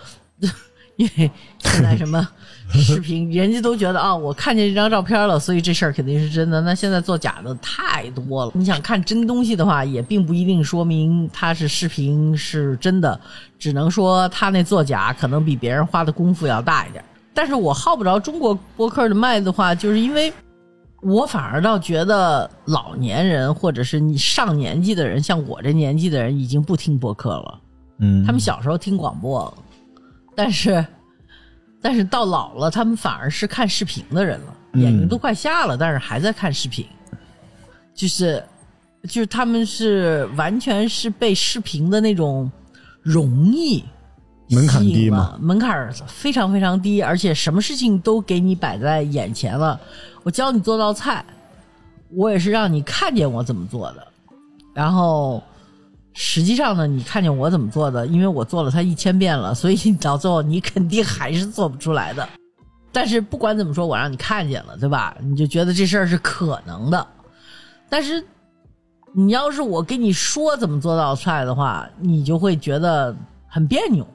因为现在什么视频人家都觉得我看见这张照片了，所以这事儿肯定是真的。那现在做假的太多了，你想看真东西的话也并不一定说明它是视频是真的，只能说它那做假可能比别人花的功夫要大一点。但是我耗不着中国播客的脉的话，就是因为我反而倒觉得老年人或者是你上年纪的人，像我这年纪的人已经不听播客了。他们小时候听广播，但是到老了他们反而是看视频的人了，眼睛都快瞎了，但是还在看视频。就是他们是完全是被视频的那种容易。门槛低吗？门槛非常非常低，而且什么事情都给你摆在眼前了。我教你做道菜，我也是让你看见我怎么做的。然后实际上呢，你看见我怎么做的，因为我做了它1000遍了，所以到最后你肯定还是做不出来的。但是不管怎么说，我让你看见了，对吧？你就觉得这事儿是可能的。但是你要是我跟你说怎么做道菜的话，你就会觉得很别扭。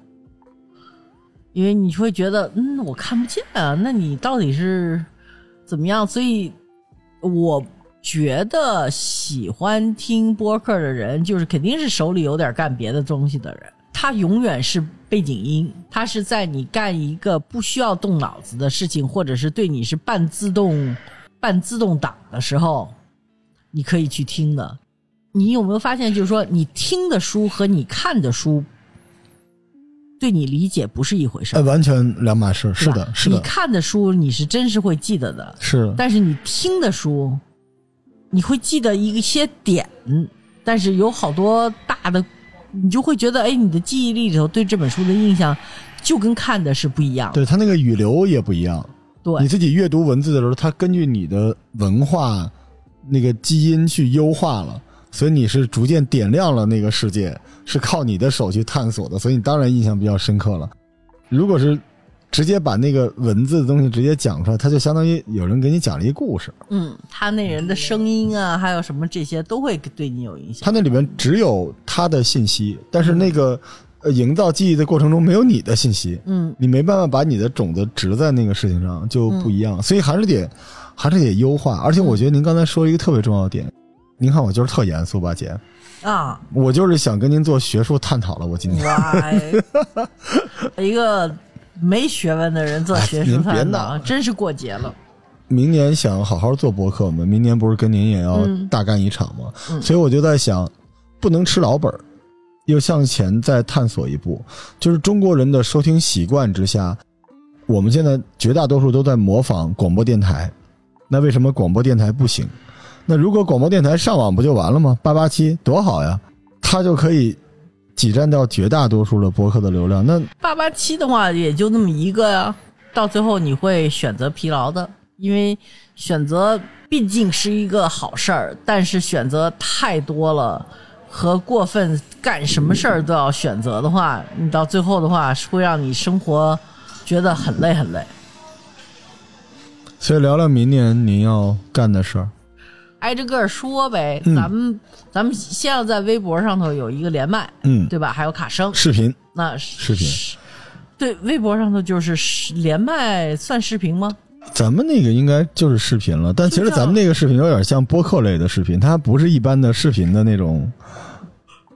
因为你会觉得我看不见啊，那你到底是怎么样。所以我觉得喜欢听播客的人，就是肯定是手里有点干别的东西的人，它永远是背景音，它是在你干一个不需要动脑子的事情，或者是对你是半自动挡的时候，你可以去听的。你有没有发现，就是说你听的书和你看的书对你理解不是一回事，完全两码事。是的，是的。你看的书你是真是会记得的，是。但是你听的书，你会记得一些点，但是有好多大的，你就会觉得，哎，你的记忆力里头对这本书的印象就跟看的是不一样。对，它那个语流也不一样。对，你自己阅读文字的时候，它根据你的文化那个基因去优化了。所以你是逐渐点亮了那个世界，是靠你的手去探索的，所以你当然印象比较深刻了。如果是直接把那个文字的东西直接讲出来，它就相当于有人给你讲了一个故事。嗯，他那人的声音啊，还有什么这些都会对你有影响。他那里面只有他的信息，但是那个营造记忆的过程中没有你的信息。嗯，你没办法把你的种子植在那个事情上，就不一样。所以还是得优化。而且我觉得您刚才说了一个特别重要的点。您看我就是特严肃吧，姐啊，我就是想跟您做学术探讨了。我今天一个没学问的人做学术探讨，哎，真是过节了。明年想好好做播客嘛，明年不是跟您也要大干一场吗？所以我就在想，不能吃老本，又向前再探索一步。就是中国人的收听习惯之下，我们现在绝大多数都在模仿广播电台，那为什么广播电台不行？那如果广播电台上网不就完了吗？887多好呀，它就可以挤占掉绝大多数的播客的流量。那887的话也就那么一个呀，到最后你会选择疲劳的，因为选择毕竟是一个好事儿，但是选择太多了和过分干什么事儿都要选择的话，你到最后的话会让你生活觉得很累很累。所以聊聊明年您要干的事儿。挨着个说呗，咱们先要在微博上头有一个连麦，对吧？还有卡声视频，那视频对微博上头就是连麦算视频吗？咱们那个应该就是视频了，但其实咱们那个视频有点像播客类的视频，它不是一般的视频的那种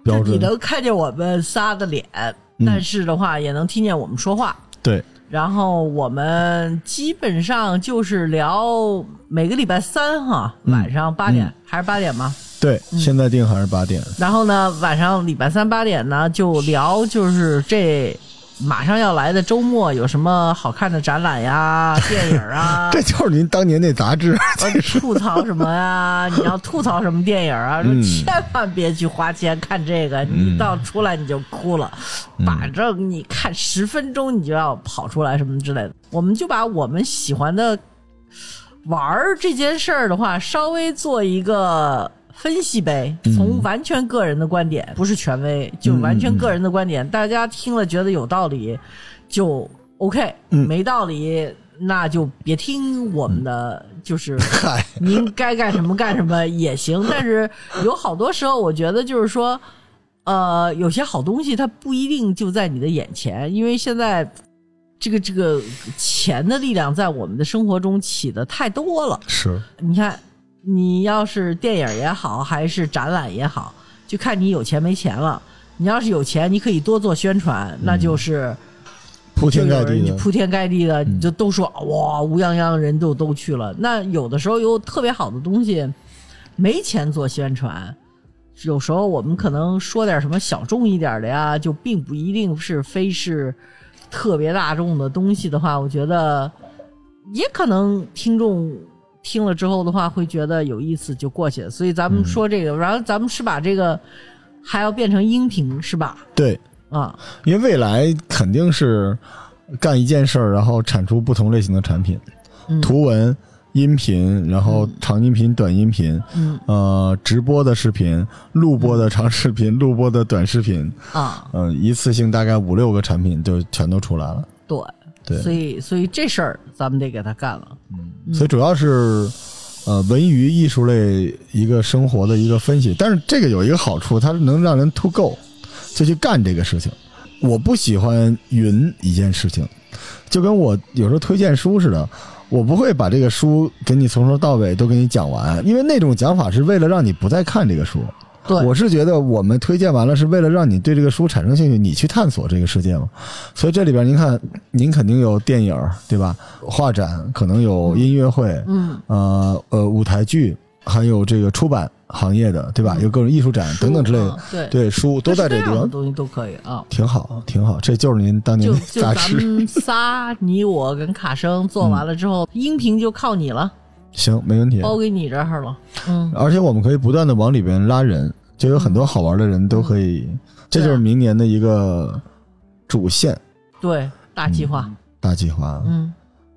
标准。你能看见我们仨的脸，但是的话也能听见我们说话。对。然后我们基本上就是聊每个礼拜三哈，晚上8点、还是8点吗？对，现在定还是8点。然后呢，晚上礼拜三8点呢就聊，就是这马上要来的周末有什么好看的展览呀、电影啊。这就是您当年那杂志，吐槽什么呀？你要吐槽什么电影啊？说千万别去花钱看这个，你到出来你就哭了，反正你看10分钟你就要跑出来什么之类的。我们就把我们喜欢的玩这件事儿的话，稍微做一个分析呗，从完全个人的观点，不是权威，就完全个人的观点，大家听了觉得有道理就 OK，没道理那就别听我们的，就是您该干什么干什么也行。但是有好多时候我觉得就是说有些好东西它不一定就在你的眼前，因为现在这个钱的力量在我们的生活中起得太多了。是，你看你要是电影也好，还是展览也好，就看你有钱没钱了。你要是有钱，你可以多做宣传，那就是铺天盖地的，你就都说哇，乌泱泱人都去了。那有的时候有特别好的东西，没钱做宣传，有时候我们可能说点什么小众一点的呀，就并不一定是非是特别大众的东西的话，我觉得也可能听众听了之后的话会觉得有意思就过去了。所以咱们说这个，然后咱们是把这个还要变成音频是吧？对啊，因为未来肯定是干一件事儿，然后产出不同类型的产品，图文、音频，然后长音频、短音频，直播的视频、录播的长视频、录播的短视频啊，一次性大概5-6个产品就全都出来了。对。所以这事儿咱们得给他干了。所以主要是文娱艺术类一个生活的一个分析，但是这个有一个好处，它是能让人 to go 就去干这个事情。我不喜欢云一件事情，就跟我有时候推荐书似的，我不会把这个书给你从头到尾都给你讲完，因为那种讲法是为了让你不再看这个书。对，我是觉得我们推荐完了是为了让你对这个书产生兴趣，你去探索这个世界嘛。所以这里边您看，您肯定有电影对吧？画展可能有音乐会，舞台剧，还有这个出版行业的对吧？有各种艺术展等等之类的，对对，书都在这地方，东西都可以啊，挺好挺好。这就是您当年就咱们仨，你我跟卡生做完了之后，音频就靠你了。行，没问题，包给你这儿了。嗯，而且我们可以不断的往里边拉人，就有很多好玩的人都可以，这就是明年的一个主线。对，大计划，大计划。嗯，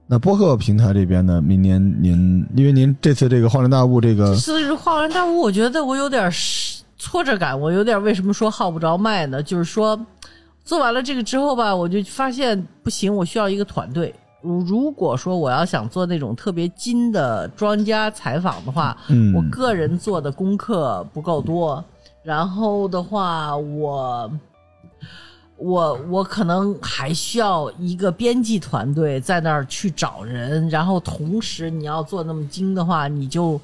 那播客平台这边呢，明年您因为您这次这个恍然大悟，这个是恍然大悟，我觉得我有点挫折感，我有点为什么说耗不着麦呢？就是说做完了这个之后吧，我就发现不行，我需要一个团队。如果说我要想做那种特别精的专家采访的话，我个人做的功课不够多，然后的话我可能还需要一个编辑团队在那儿去找人，然后同时你要做那么精的话，你就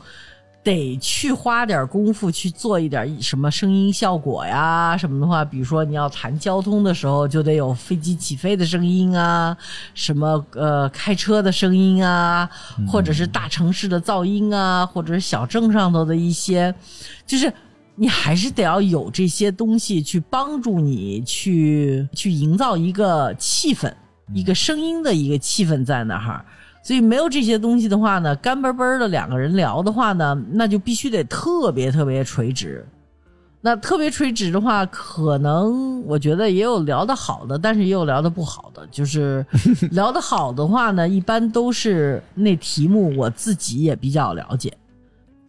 得去花点功夫去做一点什么声音效果呀什么的话，比如说你要谈交通的时候就得有飞机起飞的声音啊，什么开车的声音啊，或者是大城市的噪音啊，或者是小镇上头的一些，就是你还是得要有这些东西去帮助你去营造一个气氛，一个声音的一个气氛在那儿。所以没有这些东西的话呢，干巴巴的两个人聊的话呢，那就必须得特别特别垂直。那特别垂直的话，可能我觉得也有聊得好的，但是也有聊得不好的。就是聊得好的话呢，一般都是那题目我自己也比较了解。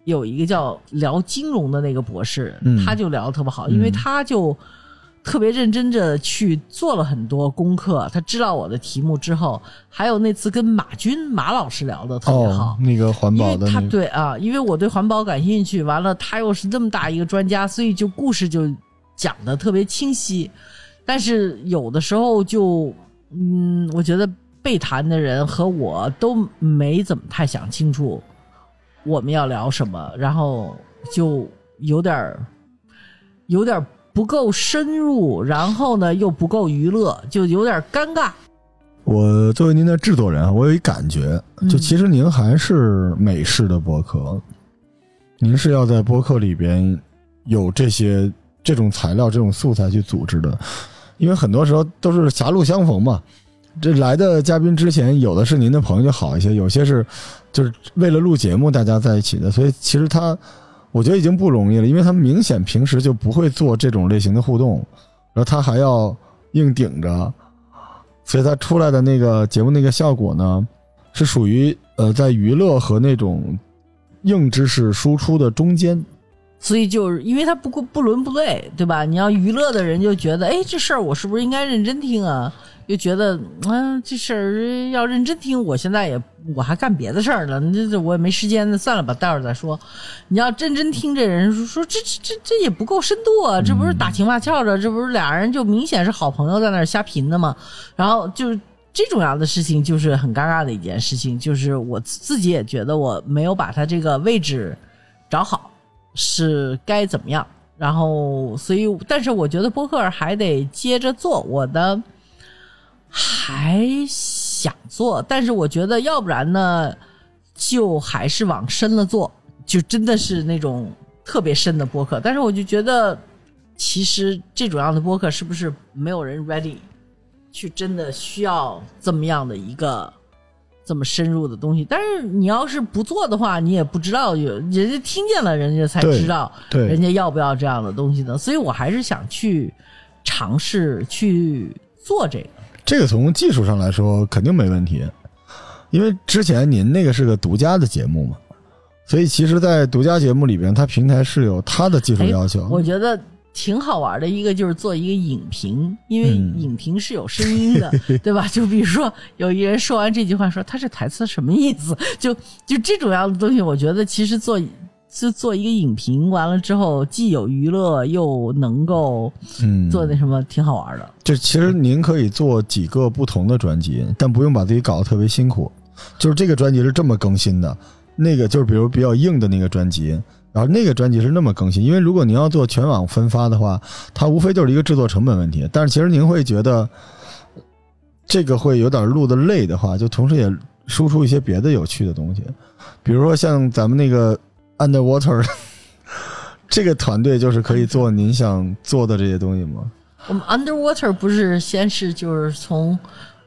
有一个叫聊金融的那个博士，他就聊得特别好，因为他就特别认真着去做了很多功课，他知道我的题目之后，还有那次跟马老师聊的特别好，那个环保的、那个、因为他对啊，因为我对环保感兴趣，完了他又是这么大一个专家，所以就故事就讲得特别清晰。但是有的时候就我觉得被谈的人和我都没怎么太想清楚我们要聊什么，然后就有点不够深入，然后呢又不够娱乐，就有点尴尬。我作为您的制作人，我有一感觉，就其实您还是美式的播客，您是要在播客里边有这种材料、这种素材去组织的，因为很多时候都是狭路相逢嘛。这来的嘉宾之前，有的是您的朋友就好一些，有些是就是为了录节目大家在一起的，所以其实我觉得已经不容易了，因为他们明显平时就不会做这种类型的互动，然后他还要硬顶着，所以他出来的那个节目那个效果呢，是属于在娱乐和那种硬知识输出的中间。所以就是因为他不伦不类，对吧？你要娱乐的人就觉得，哎，这事儿我是不是应该认真听啊？又觉得这事儿要认真听，我现在我还干别的事儿了，这我也没时间，算了吧，待会儿再说。你要认真听，这人说这也不够深度啊，这不是打情骂俏的，这不是俩人就明显是好朋友在那儿瞎贫的嘛。然后就是这种样的事情，就是很尴尬的一件事情，就是我自己也觉得我没有把他这个位置找好。是该怎么样，然后所以但是我觉得播客还得接着做，我的还想做，但是我觉得要不然呢就还是往深了做，就真的是那种特别深的播客。但是我就觉得其实这种样的播客是不是没有人 ready 去真的需要这么样的一个这么深入的东西，但是你要是不做的话，你也不知道，人家听见了，人家才知道，人家要不要这样的东西呢？所以我还是想去尝试去做这个。这个从技术上来说肯定没问题，因为之前您那个是个独家的节目嘛，所以其实，在独家节目里边，它平台是有它的技术要求。我觉得挺好玩的一个就是做一个影评，因为影评是有声音的，对吧？就比如说有一人说完这句话说他这台词什么意思，就这种样的东西，我觉得其实做一个影评完了之后，既有娱乐又能够做那什么，挺好玩的。就其实您可以做几个不同的专辑，但不用把自己搞得特别辛苦，就是这个专辑是这么更新的，那个就是比如比较硬的那个专辑然后那个专辑是那么更新，因为如果您要做全网分发的话，它无非就是一个制作成本问题。但是其实您会觉得这个会有点录的累的话，就同时也输出一些别的有趣的东西，比如说像咱们那个 Underwater 这个团队就是可以做您想做的这些东西吗？我们 Underwater 不是先是就是从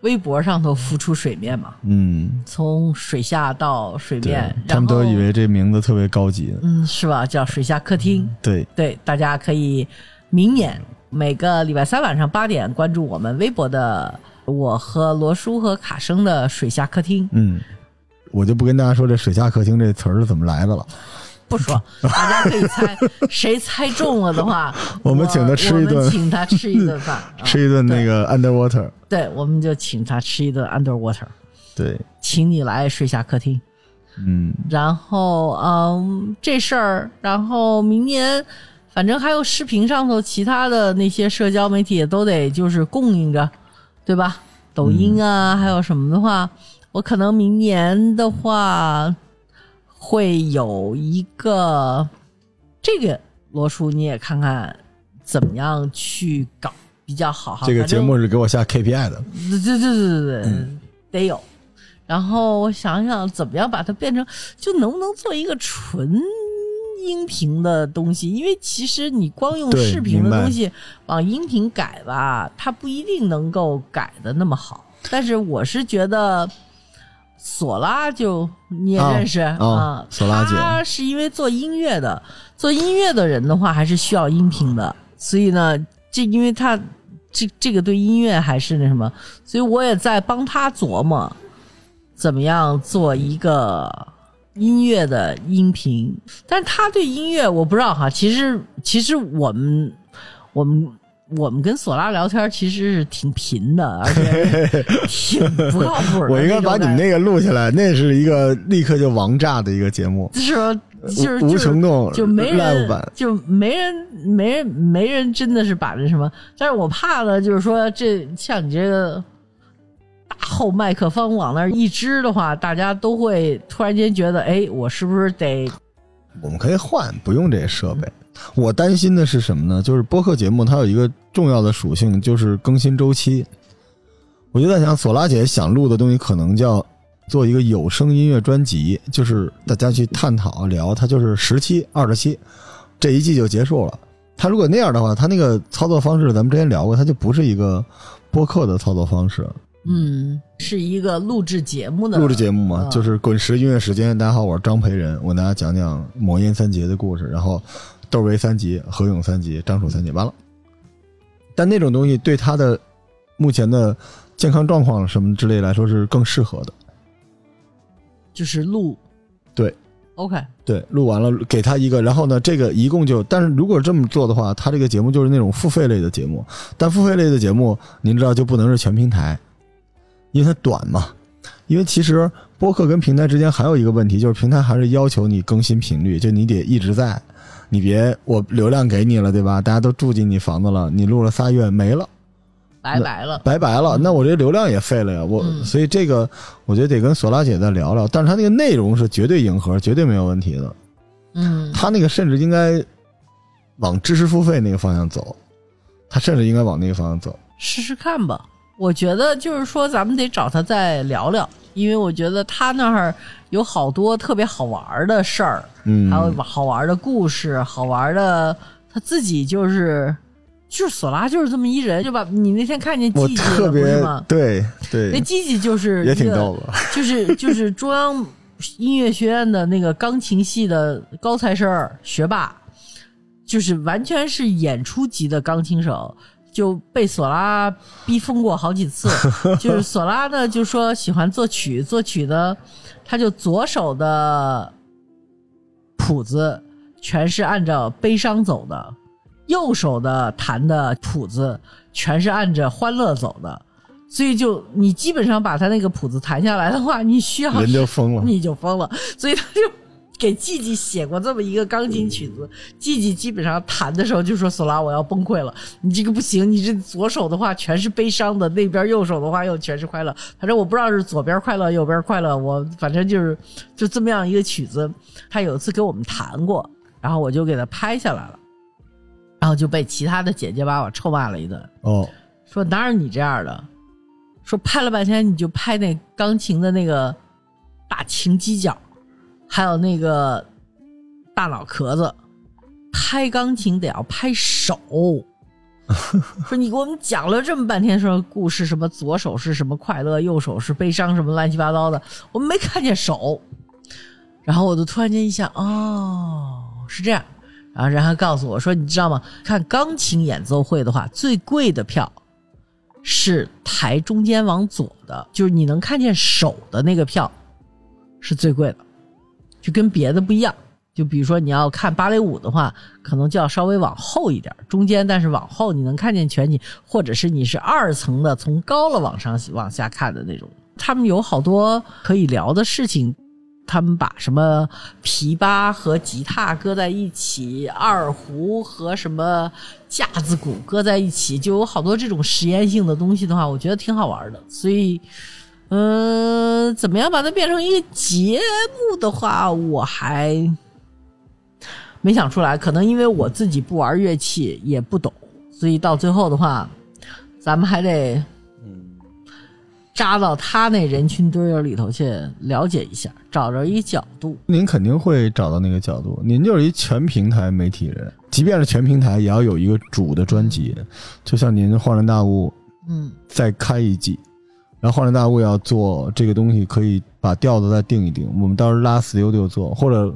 微博上头浮出水面嘛，嗯，从水下到水面，他们都以为这名字特别高级，嗯，是吧？叫水下客厅，嗯、对对，大家可以明年每个礼拜三晚上8点关注我们微博的我和罗叔和卡生的水下客厅，嗯，我就不跟大家说这水下客厅这词儿是怎么来的了。不说，大家可以猜，谁猜中了的话，我们请他吃一顿，我们请他吃一顿饭，吃一顿那个 Underwater。对，我们就请他吃一顿 Underwater。对，请你来水下客厅。嗯，然后这事儿，然后明年，反正还有视频上头其他的那些社交媒体也都得就是供应着，对吧？抖音啊，还有什么的话，我可能明年的话。会有一个这个罗叔你也看看怎么样去搞比较好哈。这个节目是给我下 KPI 的，对、嗯，得有。然后我想想怎么样把它变成，就能不能做一个纯音频的东西？因为其实你光用视频的东西往音频改吧，它不一定能够改的那么好。但是我是觉得。索拉就你也认识啊，索拉姐，她是因为做音乐的人的话，还是需要音频的，所以呢，这因为她这个对音乐还是那什么，所以我也在帮她琢磨怎么样做一个音乐的音频，但是她对音乐我不知道哈，其实我们跟索拉聊天其实是挺贫的，而且挺不靠谱的。我应该把你们那个录下来，那是一个立刻就王炸的一个节目。就是无穷动，就没人，没人真的是把这什么。但是我怕的就是说，这像你这个大厚麦克风往那儿一支的话，大家都会突然间觉得，哎，我是不是得？我们可以换，不用这些设备。我担心的是什么呢？就是播客节目它有一个重要的属性，就是更新周期。我就在想，索拉姐想录的东西可能叫做一个有声音乐专辑，就是大家去探讨聊，它就是10期、20期，这一季就结束了。它如果那样的话，它那个操作方式咱们之前聊过，它就不是一个播客的操作方式。嗯，是一个录制节目嘛，就是滚石音乐时间。大家好，我是张培仁，我给大家讲讲魔音三杰的故事，然后窦唯三杰、何勇三杰、张楚三杰，完了。但那种东西对他的目前的健康状况什么之类来说是更适合的，就是录，对 ，OK， 对，录完了给他一个，然后呢，这个一共就，但是如果这么做的话，他这个节目就是那种付费类的节目，但付费类的节目您知道就不能是全平台。因为它短嘛，因为其实播客跟平台之间还有一个问题，就是平台还是要求你更新频率，就你得一直在，你别我流量给你了，对吧？大家都住进你房子了，你录了3月没了，拜拜了，那我这流量也废了呀。所以这个我觉得得跟索拉姐再聊聊，但是她那个内容是绝对迎合，绝对没有问题的。嗯，她那个甚至应该往知识付费那个方向走，她甚至应该往那个方向走，试试看吧。我觉得就是说咱们得找他再聊聊，因为我觉得他那儿有好多特别好玩的事儿，嗯，还有好玩的故事，好玩的他自己就是索拉就是这么一人，就把你那天看见季季了不是吗？对，那季季就是也挺逗的，就是中央音乐学院的那个钢琴系的高材生学霸，就是完全是演出级的钢琴手。就被索拉逼疯过好几次，就是索拉呢就说喜欢作曲呢，他就左手的谱子全是按照悲伤走的，右手的弹的谱子全是按着欢乐走的，所以就你基本上把他那个谱子弹下来的话，你需要人就疯了，你就疯了，所以他就给季季写过这么一个钢琴曲子，季季基本上弹的时候就说：“索拉，我要崩溃了，你这个不行，你这左手的话全是悲伤的，那边右手的话又全是快乐。反正我不知道是左边快乐，右边快乐，我反正就这么样一个曲子。他有一次给我们弹过，然后我就给他拍下来了，然后就被其他的姐姐把我臭骂了一顿，哦，说哪有你这样的，说拍了半天你就拍那钢琴的那个大琴犄角，还有那个大脑壳子，拍钢琴得要拍手。说你给我们讲了这么半天说故事，什么左手是什么快乐，右手是悲伤，什么乱七八糟的，我们没看见手。然后我就突然间一想，哦，是这样。然后告诉我说，你知道吗？看钢琴演奏会的话，最贵的票是台中间往左的，就是你能看见手的那个票是最贵的，就跟别的不一样。就比如说你要看芭蕾舞的话，可能就要稍微往后一点，中间但是往后你能看见全景，或者是你是二层的，从高了往上往下看的那种。他们有好多可以聊的事情，他们把什么琵琶和吉他搁在一起，二胡和什么架子鼓搁在一起，就有好多这种实验性的东西的话，我觉得挺好玩的。所以怎么样把它变成一个节目的话，我还没想出来，可能因为我自己不玩乐器也不懂，所以到最后的话咱们还得扎到他那人群堆里头去了解一下，找着一角度。您肯定会找到那个角度，您就是一全平台媒体人，即便是全平台也要有一个主的专辑，就像您恍然大悟再开一季，然后恍然大悟要做这个东西，可以把调子再定一定，我们到时候拉 studio 做，或者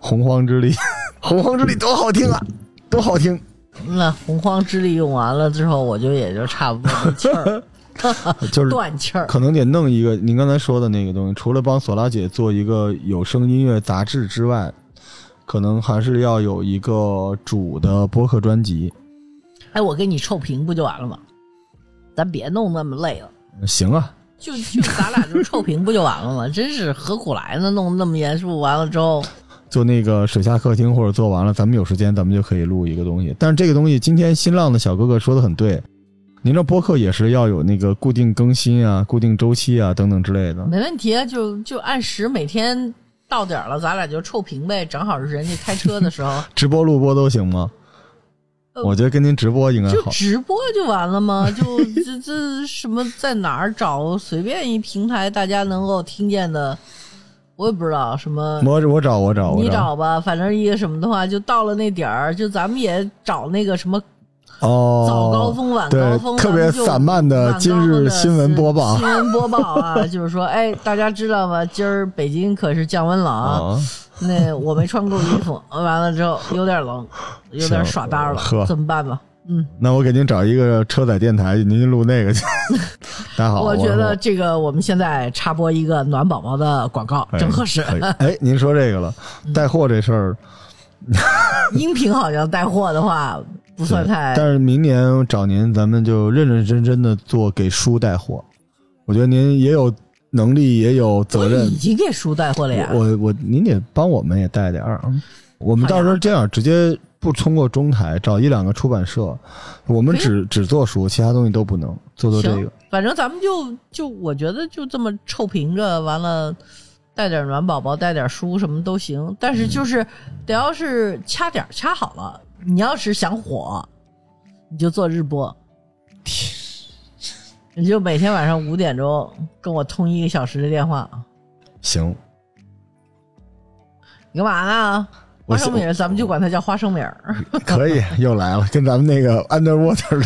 洪荒之力洪荒之力多好听啊，多好听。那洪荒之力用完了之后，我就也就差不多没气儿就是断气儿，可能得弄一个您刚才说的那个东西，除了帮索拉姐做一个有声音乐杂志之外，可能还是要有一个主的播客专辑。哎，我给你臭评不就完了吗？咱别弄那么累了。行啊，就咱俩就臭评不就完了吗？真是何苦来呢？弄那么严肃，完了之后。做那个水下客厅或者做完了，咱们有时间咱们就可以录一个东西。但是这个东西，今天新浪的小哥哥说的很对，您这播客也是要有那个固定更新啊、固定周期啊等等之类的。没问题啊，就按时每天到点了，咱俩就臭评呗，正好是人家开车的时候。直播录播都行吗？我觉得跟您直播应该好。就直播就完了吗？就这什么在哪儿找随便一平台大家能够听见的。我也不知道什么，我找你找吧，反正一个什么的话，就到了那点儿，就咱们也找那个什么哦，早高峰晚高峰，特别散漫的今日新闻播报，新闻播报啊，就是说，哎，大家知道吗？今儿北京可是降温了啊，哦、那我没穿够衣服，完了之后有点冷，有点耍单了，怎么办吧？那我给您找一个车载电台，您录那个去。大家好，我觉得这个我们现在插播一个暖宝宝的广告，正合适。哎，您说这个了，带货这事儿，音频好像带货的话不算太。但是明年找您，咱们就认认真真的做给书带货。我觉得您也有能力，也有责任。已经给书带货了呀。我您得帮我们也带点儿。我们到时候这样直接。不通过中台找一两个出版社，我们只做书，其他东西都不能做这个。反正咱们就我觉得就这么臭评着，完了带点暖宝宝，带点书什么都行。但是就是得要是掐点掐好了，你要是想火，你就做日播，你就每天晚上5点钟跟我通1个小时的电话。行，你干嘛呢？花生米儿，咱们就管它叫花生米儿。可以，又来了，跟咱们那个 Underwater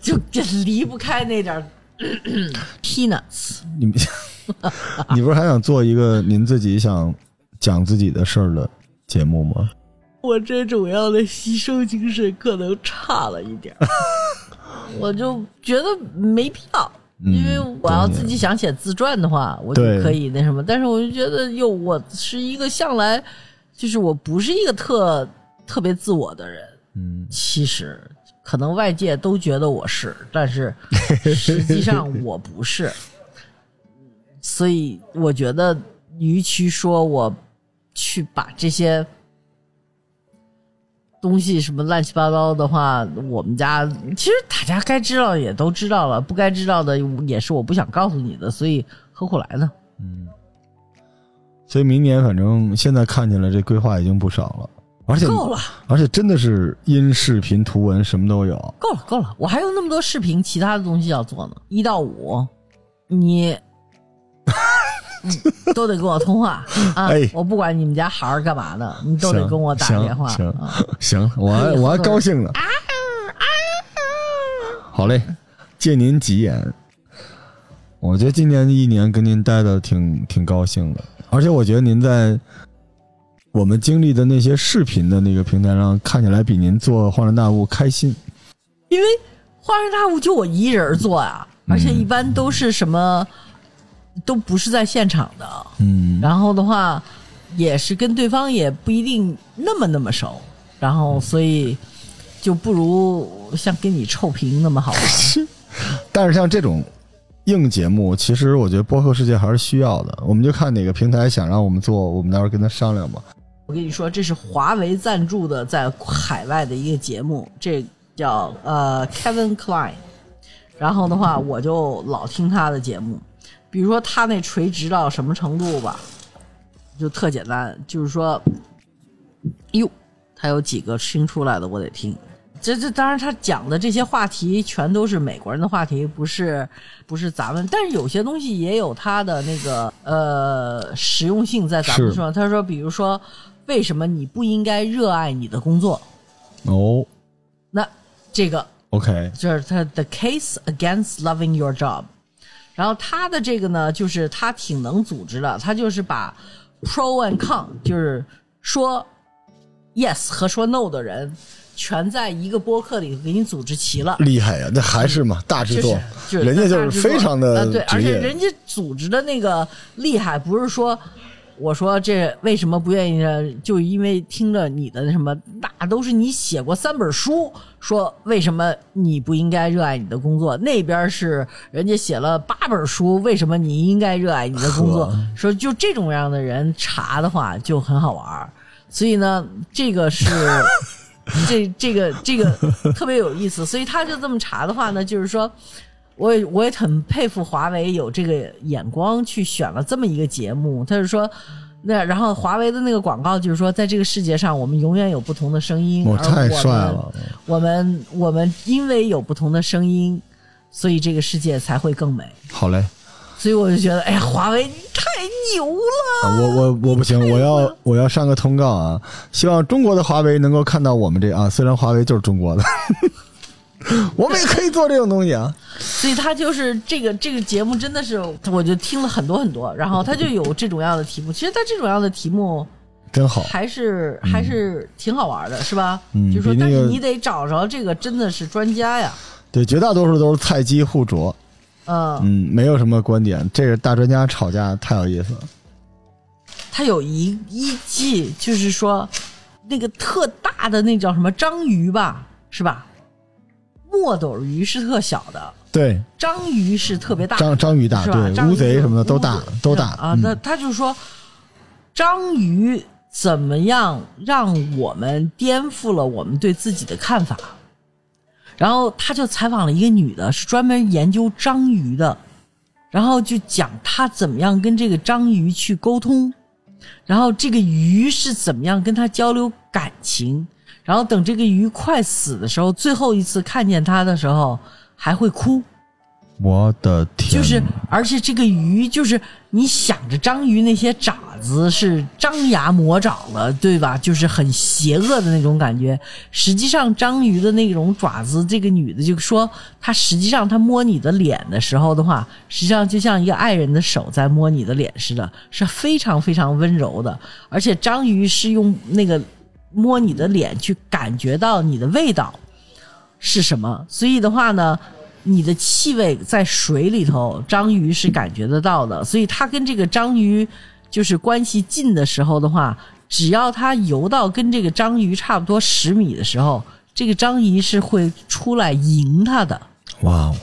就离不开那点peanuts。你不是还想做一个您自己想讲自己的事儿的节目吗？我这主要的吸收精神可能差了一点，我就觉得没必要。因为我要自己想写自传的话，我就可以那什么。但是我就觉得，我是一个向来。就是我不是一个特别自我的人，其实可能外界都觉得我是，但是实际上我不是，所以我觉得，与其说我去把这些东西什么乱七八糟的话，我们家其实大家该知道也都知道了，不该知道的也是我不想告诉你的，所以何苦来呢？所以明年反正现在看起来这规划已经不少了，而且够了，而且真的是音视频图文什么都有，够了够了，我还有那么多视频其他的东西要做呢，一到五你都得跟我通话啊、哎！我不管你们家孩儿干嘛的，你都得跟我打电话。行，行，我还高兴呢。好嘞，借您吉言。我觉得今年一年跟您待的挺高兴的，而且我觉得您在我们经历的那些视频的那个平台上，看起来比您做恍然大悟开心。因为恍然大悟就我一人做啊，而且一般都是什么。都不是在现场的，嗯，然后的话也是跟对方也不一定那么熟，然后所以就不如像跟你臭评那么好玩。但是像这种硬节目，其实我觉得播客世界还是需要的，我们就看哪个平台想让我们做，我们待会儿跟他商量吧。我跟你说，这是华为赞助的，在海外的一个节目，这叫Kevin Klein， 然后的话我就老听他的节目。比如说他那垂直到什么程度吧，就特简单，就是说哟，他有几个新出来的我得听，这当然他讲的这些话题全都是美国人的话题，不是咱们，但是有些东西也有他的那个实用性在咱们身上。他说比如说为什么你不应该热爱你的工作哦，那这个 OK， 就是他 The Case Against Loving Your Job。然后他的这个呢，就是他挺能组织的，他就是把 pro and con， 就是说 yes 和说 no 的人，全在一个播客里给你组织齐了。厉害呀、啊，那还是嘛，大制作，人家就是非常的对，而且人家组织的那个厉害，不是说我说这为什么不愿意呢？就因为听着你的什么，那都是你写过3本书，说为什么你不应该热爱你的工作。那边是人家写了8本书，为什么你应该热爱你的工作。说就这种样的人查的话就很好玩，所以呢，这个是这个特别有意思。所以他就这么查的话呢，就是说。我也很佩服华为有这个眼光去选了这么一个节目。他就说那然后华为的那个广告就是说在这个世界上我们永远有不同的声音。我太帅了。我们因为有不同的声音，所以这个世界才会更美。好嘞。所以我就觉得哎呀，华为太牛了。我不行，我要上个通告啊，希望中国的华为能够看到我们这啊，虽然华为就是中国的。我们也可以做这种东西啊，所以他就是这个节目真的是，我就听了很多，然后他就有这种样的题目。其实他这种样的题目真好，还是挺好玩的，是吧？嗯，就是说、那个，但是你得找着这个真的是专家呀。对，绝大多数都是菜鸡互啄，嗯，没有什么观点，这个大专家吵架太有意思了。他有一季就是说那个特大的那叫什么章鱼吧，是吧？墨斗鱼是特小的，对，章鱼是特别大的，章鱼大，对，乌贼什么的都大啊。那、他就说，章鱼怎么样让我们颠覆了我们对自己的看法？然后他就采访了一个女的，是专门研究章鱼的，然后就讲她怎么样跟这个章鱼去沟通，然后这个鱼是怎么样跟她交流感情。然后等这个鱼快死的时候，最后一次看见它的时候还会哭。我的天！就是，而且这个鱼就是你想着章鱼那些爪子是张牙磨爪了，对吧？就是很邪恶的那种感觉。实际上，章鱼的那种爪子，这个女的就说，她实际上她摸你的脸的时候的话，实际上就像一个爱人的手在摸你的脸似的，是非常非常温柔的。而且章鱼是用那个。摸你的脸去感觉到你的味道是什么，所以的话呢，你的气味在水里头章鱼是感觉得到的，所以它跟这个章鱼就是关系近的时候的话，只要它游到跟这个章鱼差不多10米的时候，这个章鱼是会出来迎它的。哇、wow.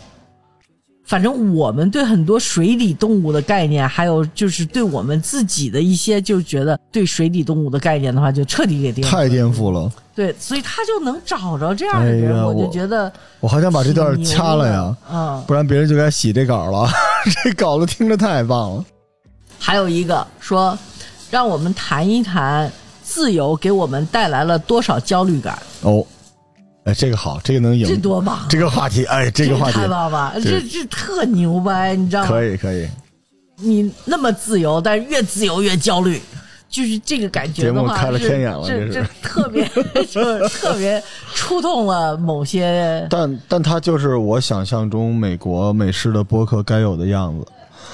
反正我们对很多水里动物的概念，还有就是对我们自己的一些就觉得对水里动物的概念的话，就彻底给颠覆，太颠覆了。对，所以他就能找着这样的人，哎、我就觉得我好想把这段掐了呀，嗯，不然别人就该洗这稿了。这稿子听着太棒了。还有一个说，让我们谈一谈自由给我们带来了多少焦虑感。哦，哎，这个好，这个能赢，这多棒！这个话题，哎，这个话题太棒了，这特牛掰，你知道吗？可以，可以。你那么自由，但是越自由越焦虑，就是这个感觉的话，节目开了天眼了，这特别就是特别触动了某些。但它就是我想象中美国美式的播客该有的样子。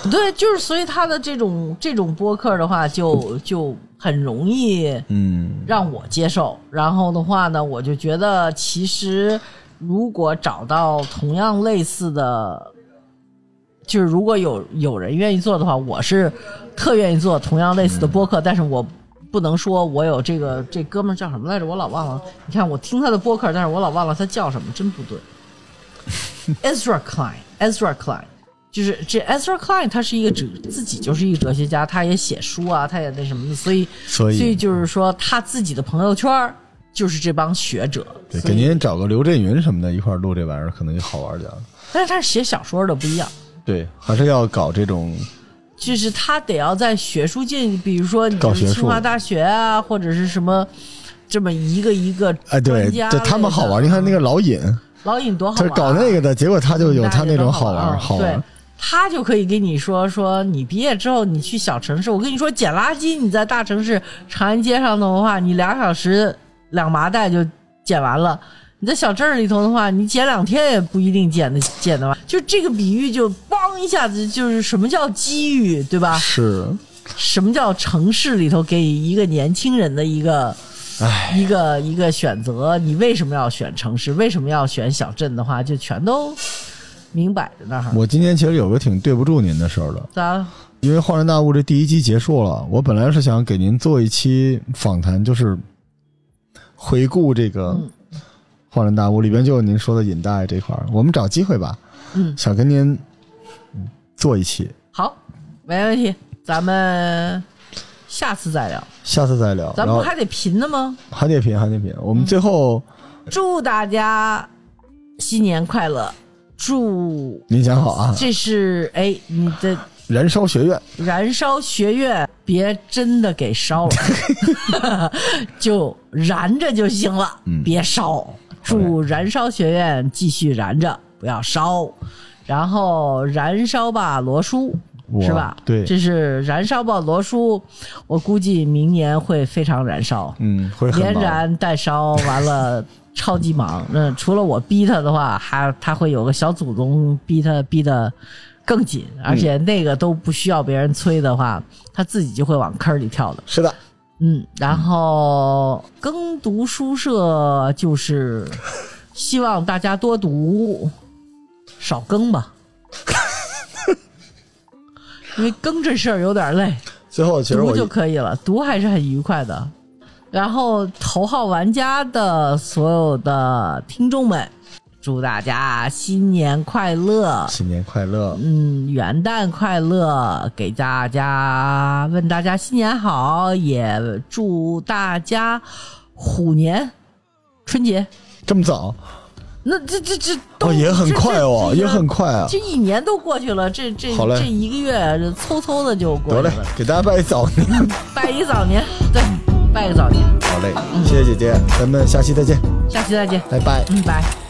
对，就是所以他的这种播客的话就很容易让我接受，然后的话呢我就觉得其实如果找到同样类似的，就是如果有人愿意做的话，我是特愿意做同样类似的播客，但是我不能说我有这个，这哥们叫什么来着我老忘了，你看我听他的播客但是我老忘了他叫什么，真不对。Ezra Klein，就是这 Ezra Klein 他是一个自己就是一个哲学家，他也写书啊，他也那什么的，所以就是说他自己的朋友圈就是这帮学者。对，给您找个刘震云什么的一块录这玩意儿可能就好玩点。但是他是写小说的不一样。对，还是要搞这种，就是他得要在学术界，比如说你是清华大学啊或者是什么，这么一个一个专家。哎，对，他们好玩，你看那个老尹多好玩，啊，搞那个的结果他就有他那种好玩。对，他就可以跟你说你毕业之后你去小城市，我跟你说捡垃圾，你在大城市长安街上的话你2小时2麻袋就捡完了，你在小镇里头的话你捡2天也不一定捡的吧。就这个比喻就嘣一下子，就是什么叫机遇，对吧？是什么叫城市里头给一个年轻人的一个选择，你为什么要选城市，为什么要选小镇的话就全都明摆在那儿。我今天其实有个挺对不住您的事儿的，咋？因为《恍然大悟》这第一季结束了，我本来是想给您做一期访谈，就是回顾这个《恍然大悟》里边就有您说的引带这块儿，我们找机会吧，想跟您做一期。好，没问题，咱们下次再聊。咱们不还得贫呢吗？还得贫。我们最后祝大家新年快乐。祝您讲好啊！这是你的燃烧学院，别真的给烧了，就燃着就行了，别烧。祝燃烧学院继续燃着，不要烧。然后燃烧吧，罗叔，是吧？对，这是燃烧吧，罗叔。我估计明年会非常燃烧，会连燃带烧，完了。超级忙，除了我逼他的话，他会有个小祖宗逼他更紧，而且那个都不需要别人催的话，他自己就会往坑里跳的。是的，然后耕读书社就是希望大家多读，少耕吧，因为耕这事儿有点累。最后其实读就可以了，读还是很愉快的。然后头号玩家的所有的听众们，祝大家新年快乐，新年快乐，元旦快乐，给大家问大家新年好，也祝大家虎年春节。这么早？那这也很快哦，也很快啊！这一年都过去了，这一个月嗖的就过去了。得嘞，给大家拜一早年，拜一早年，对。拜个早年。好嘞，谢谢姐姐，咱们下期再见。下期再见，拜拜，拜。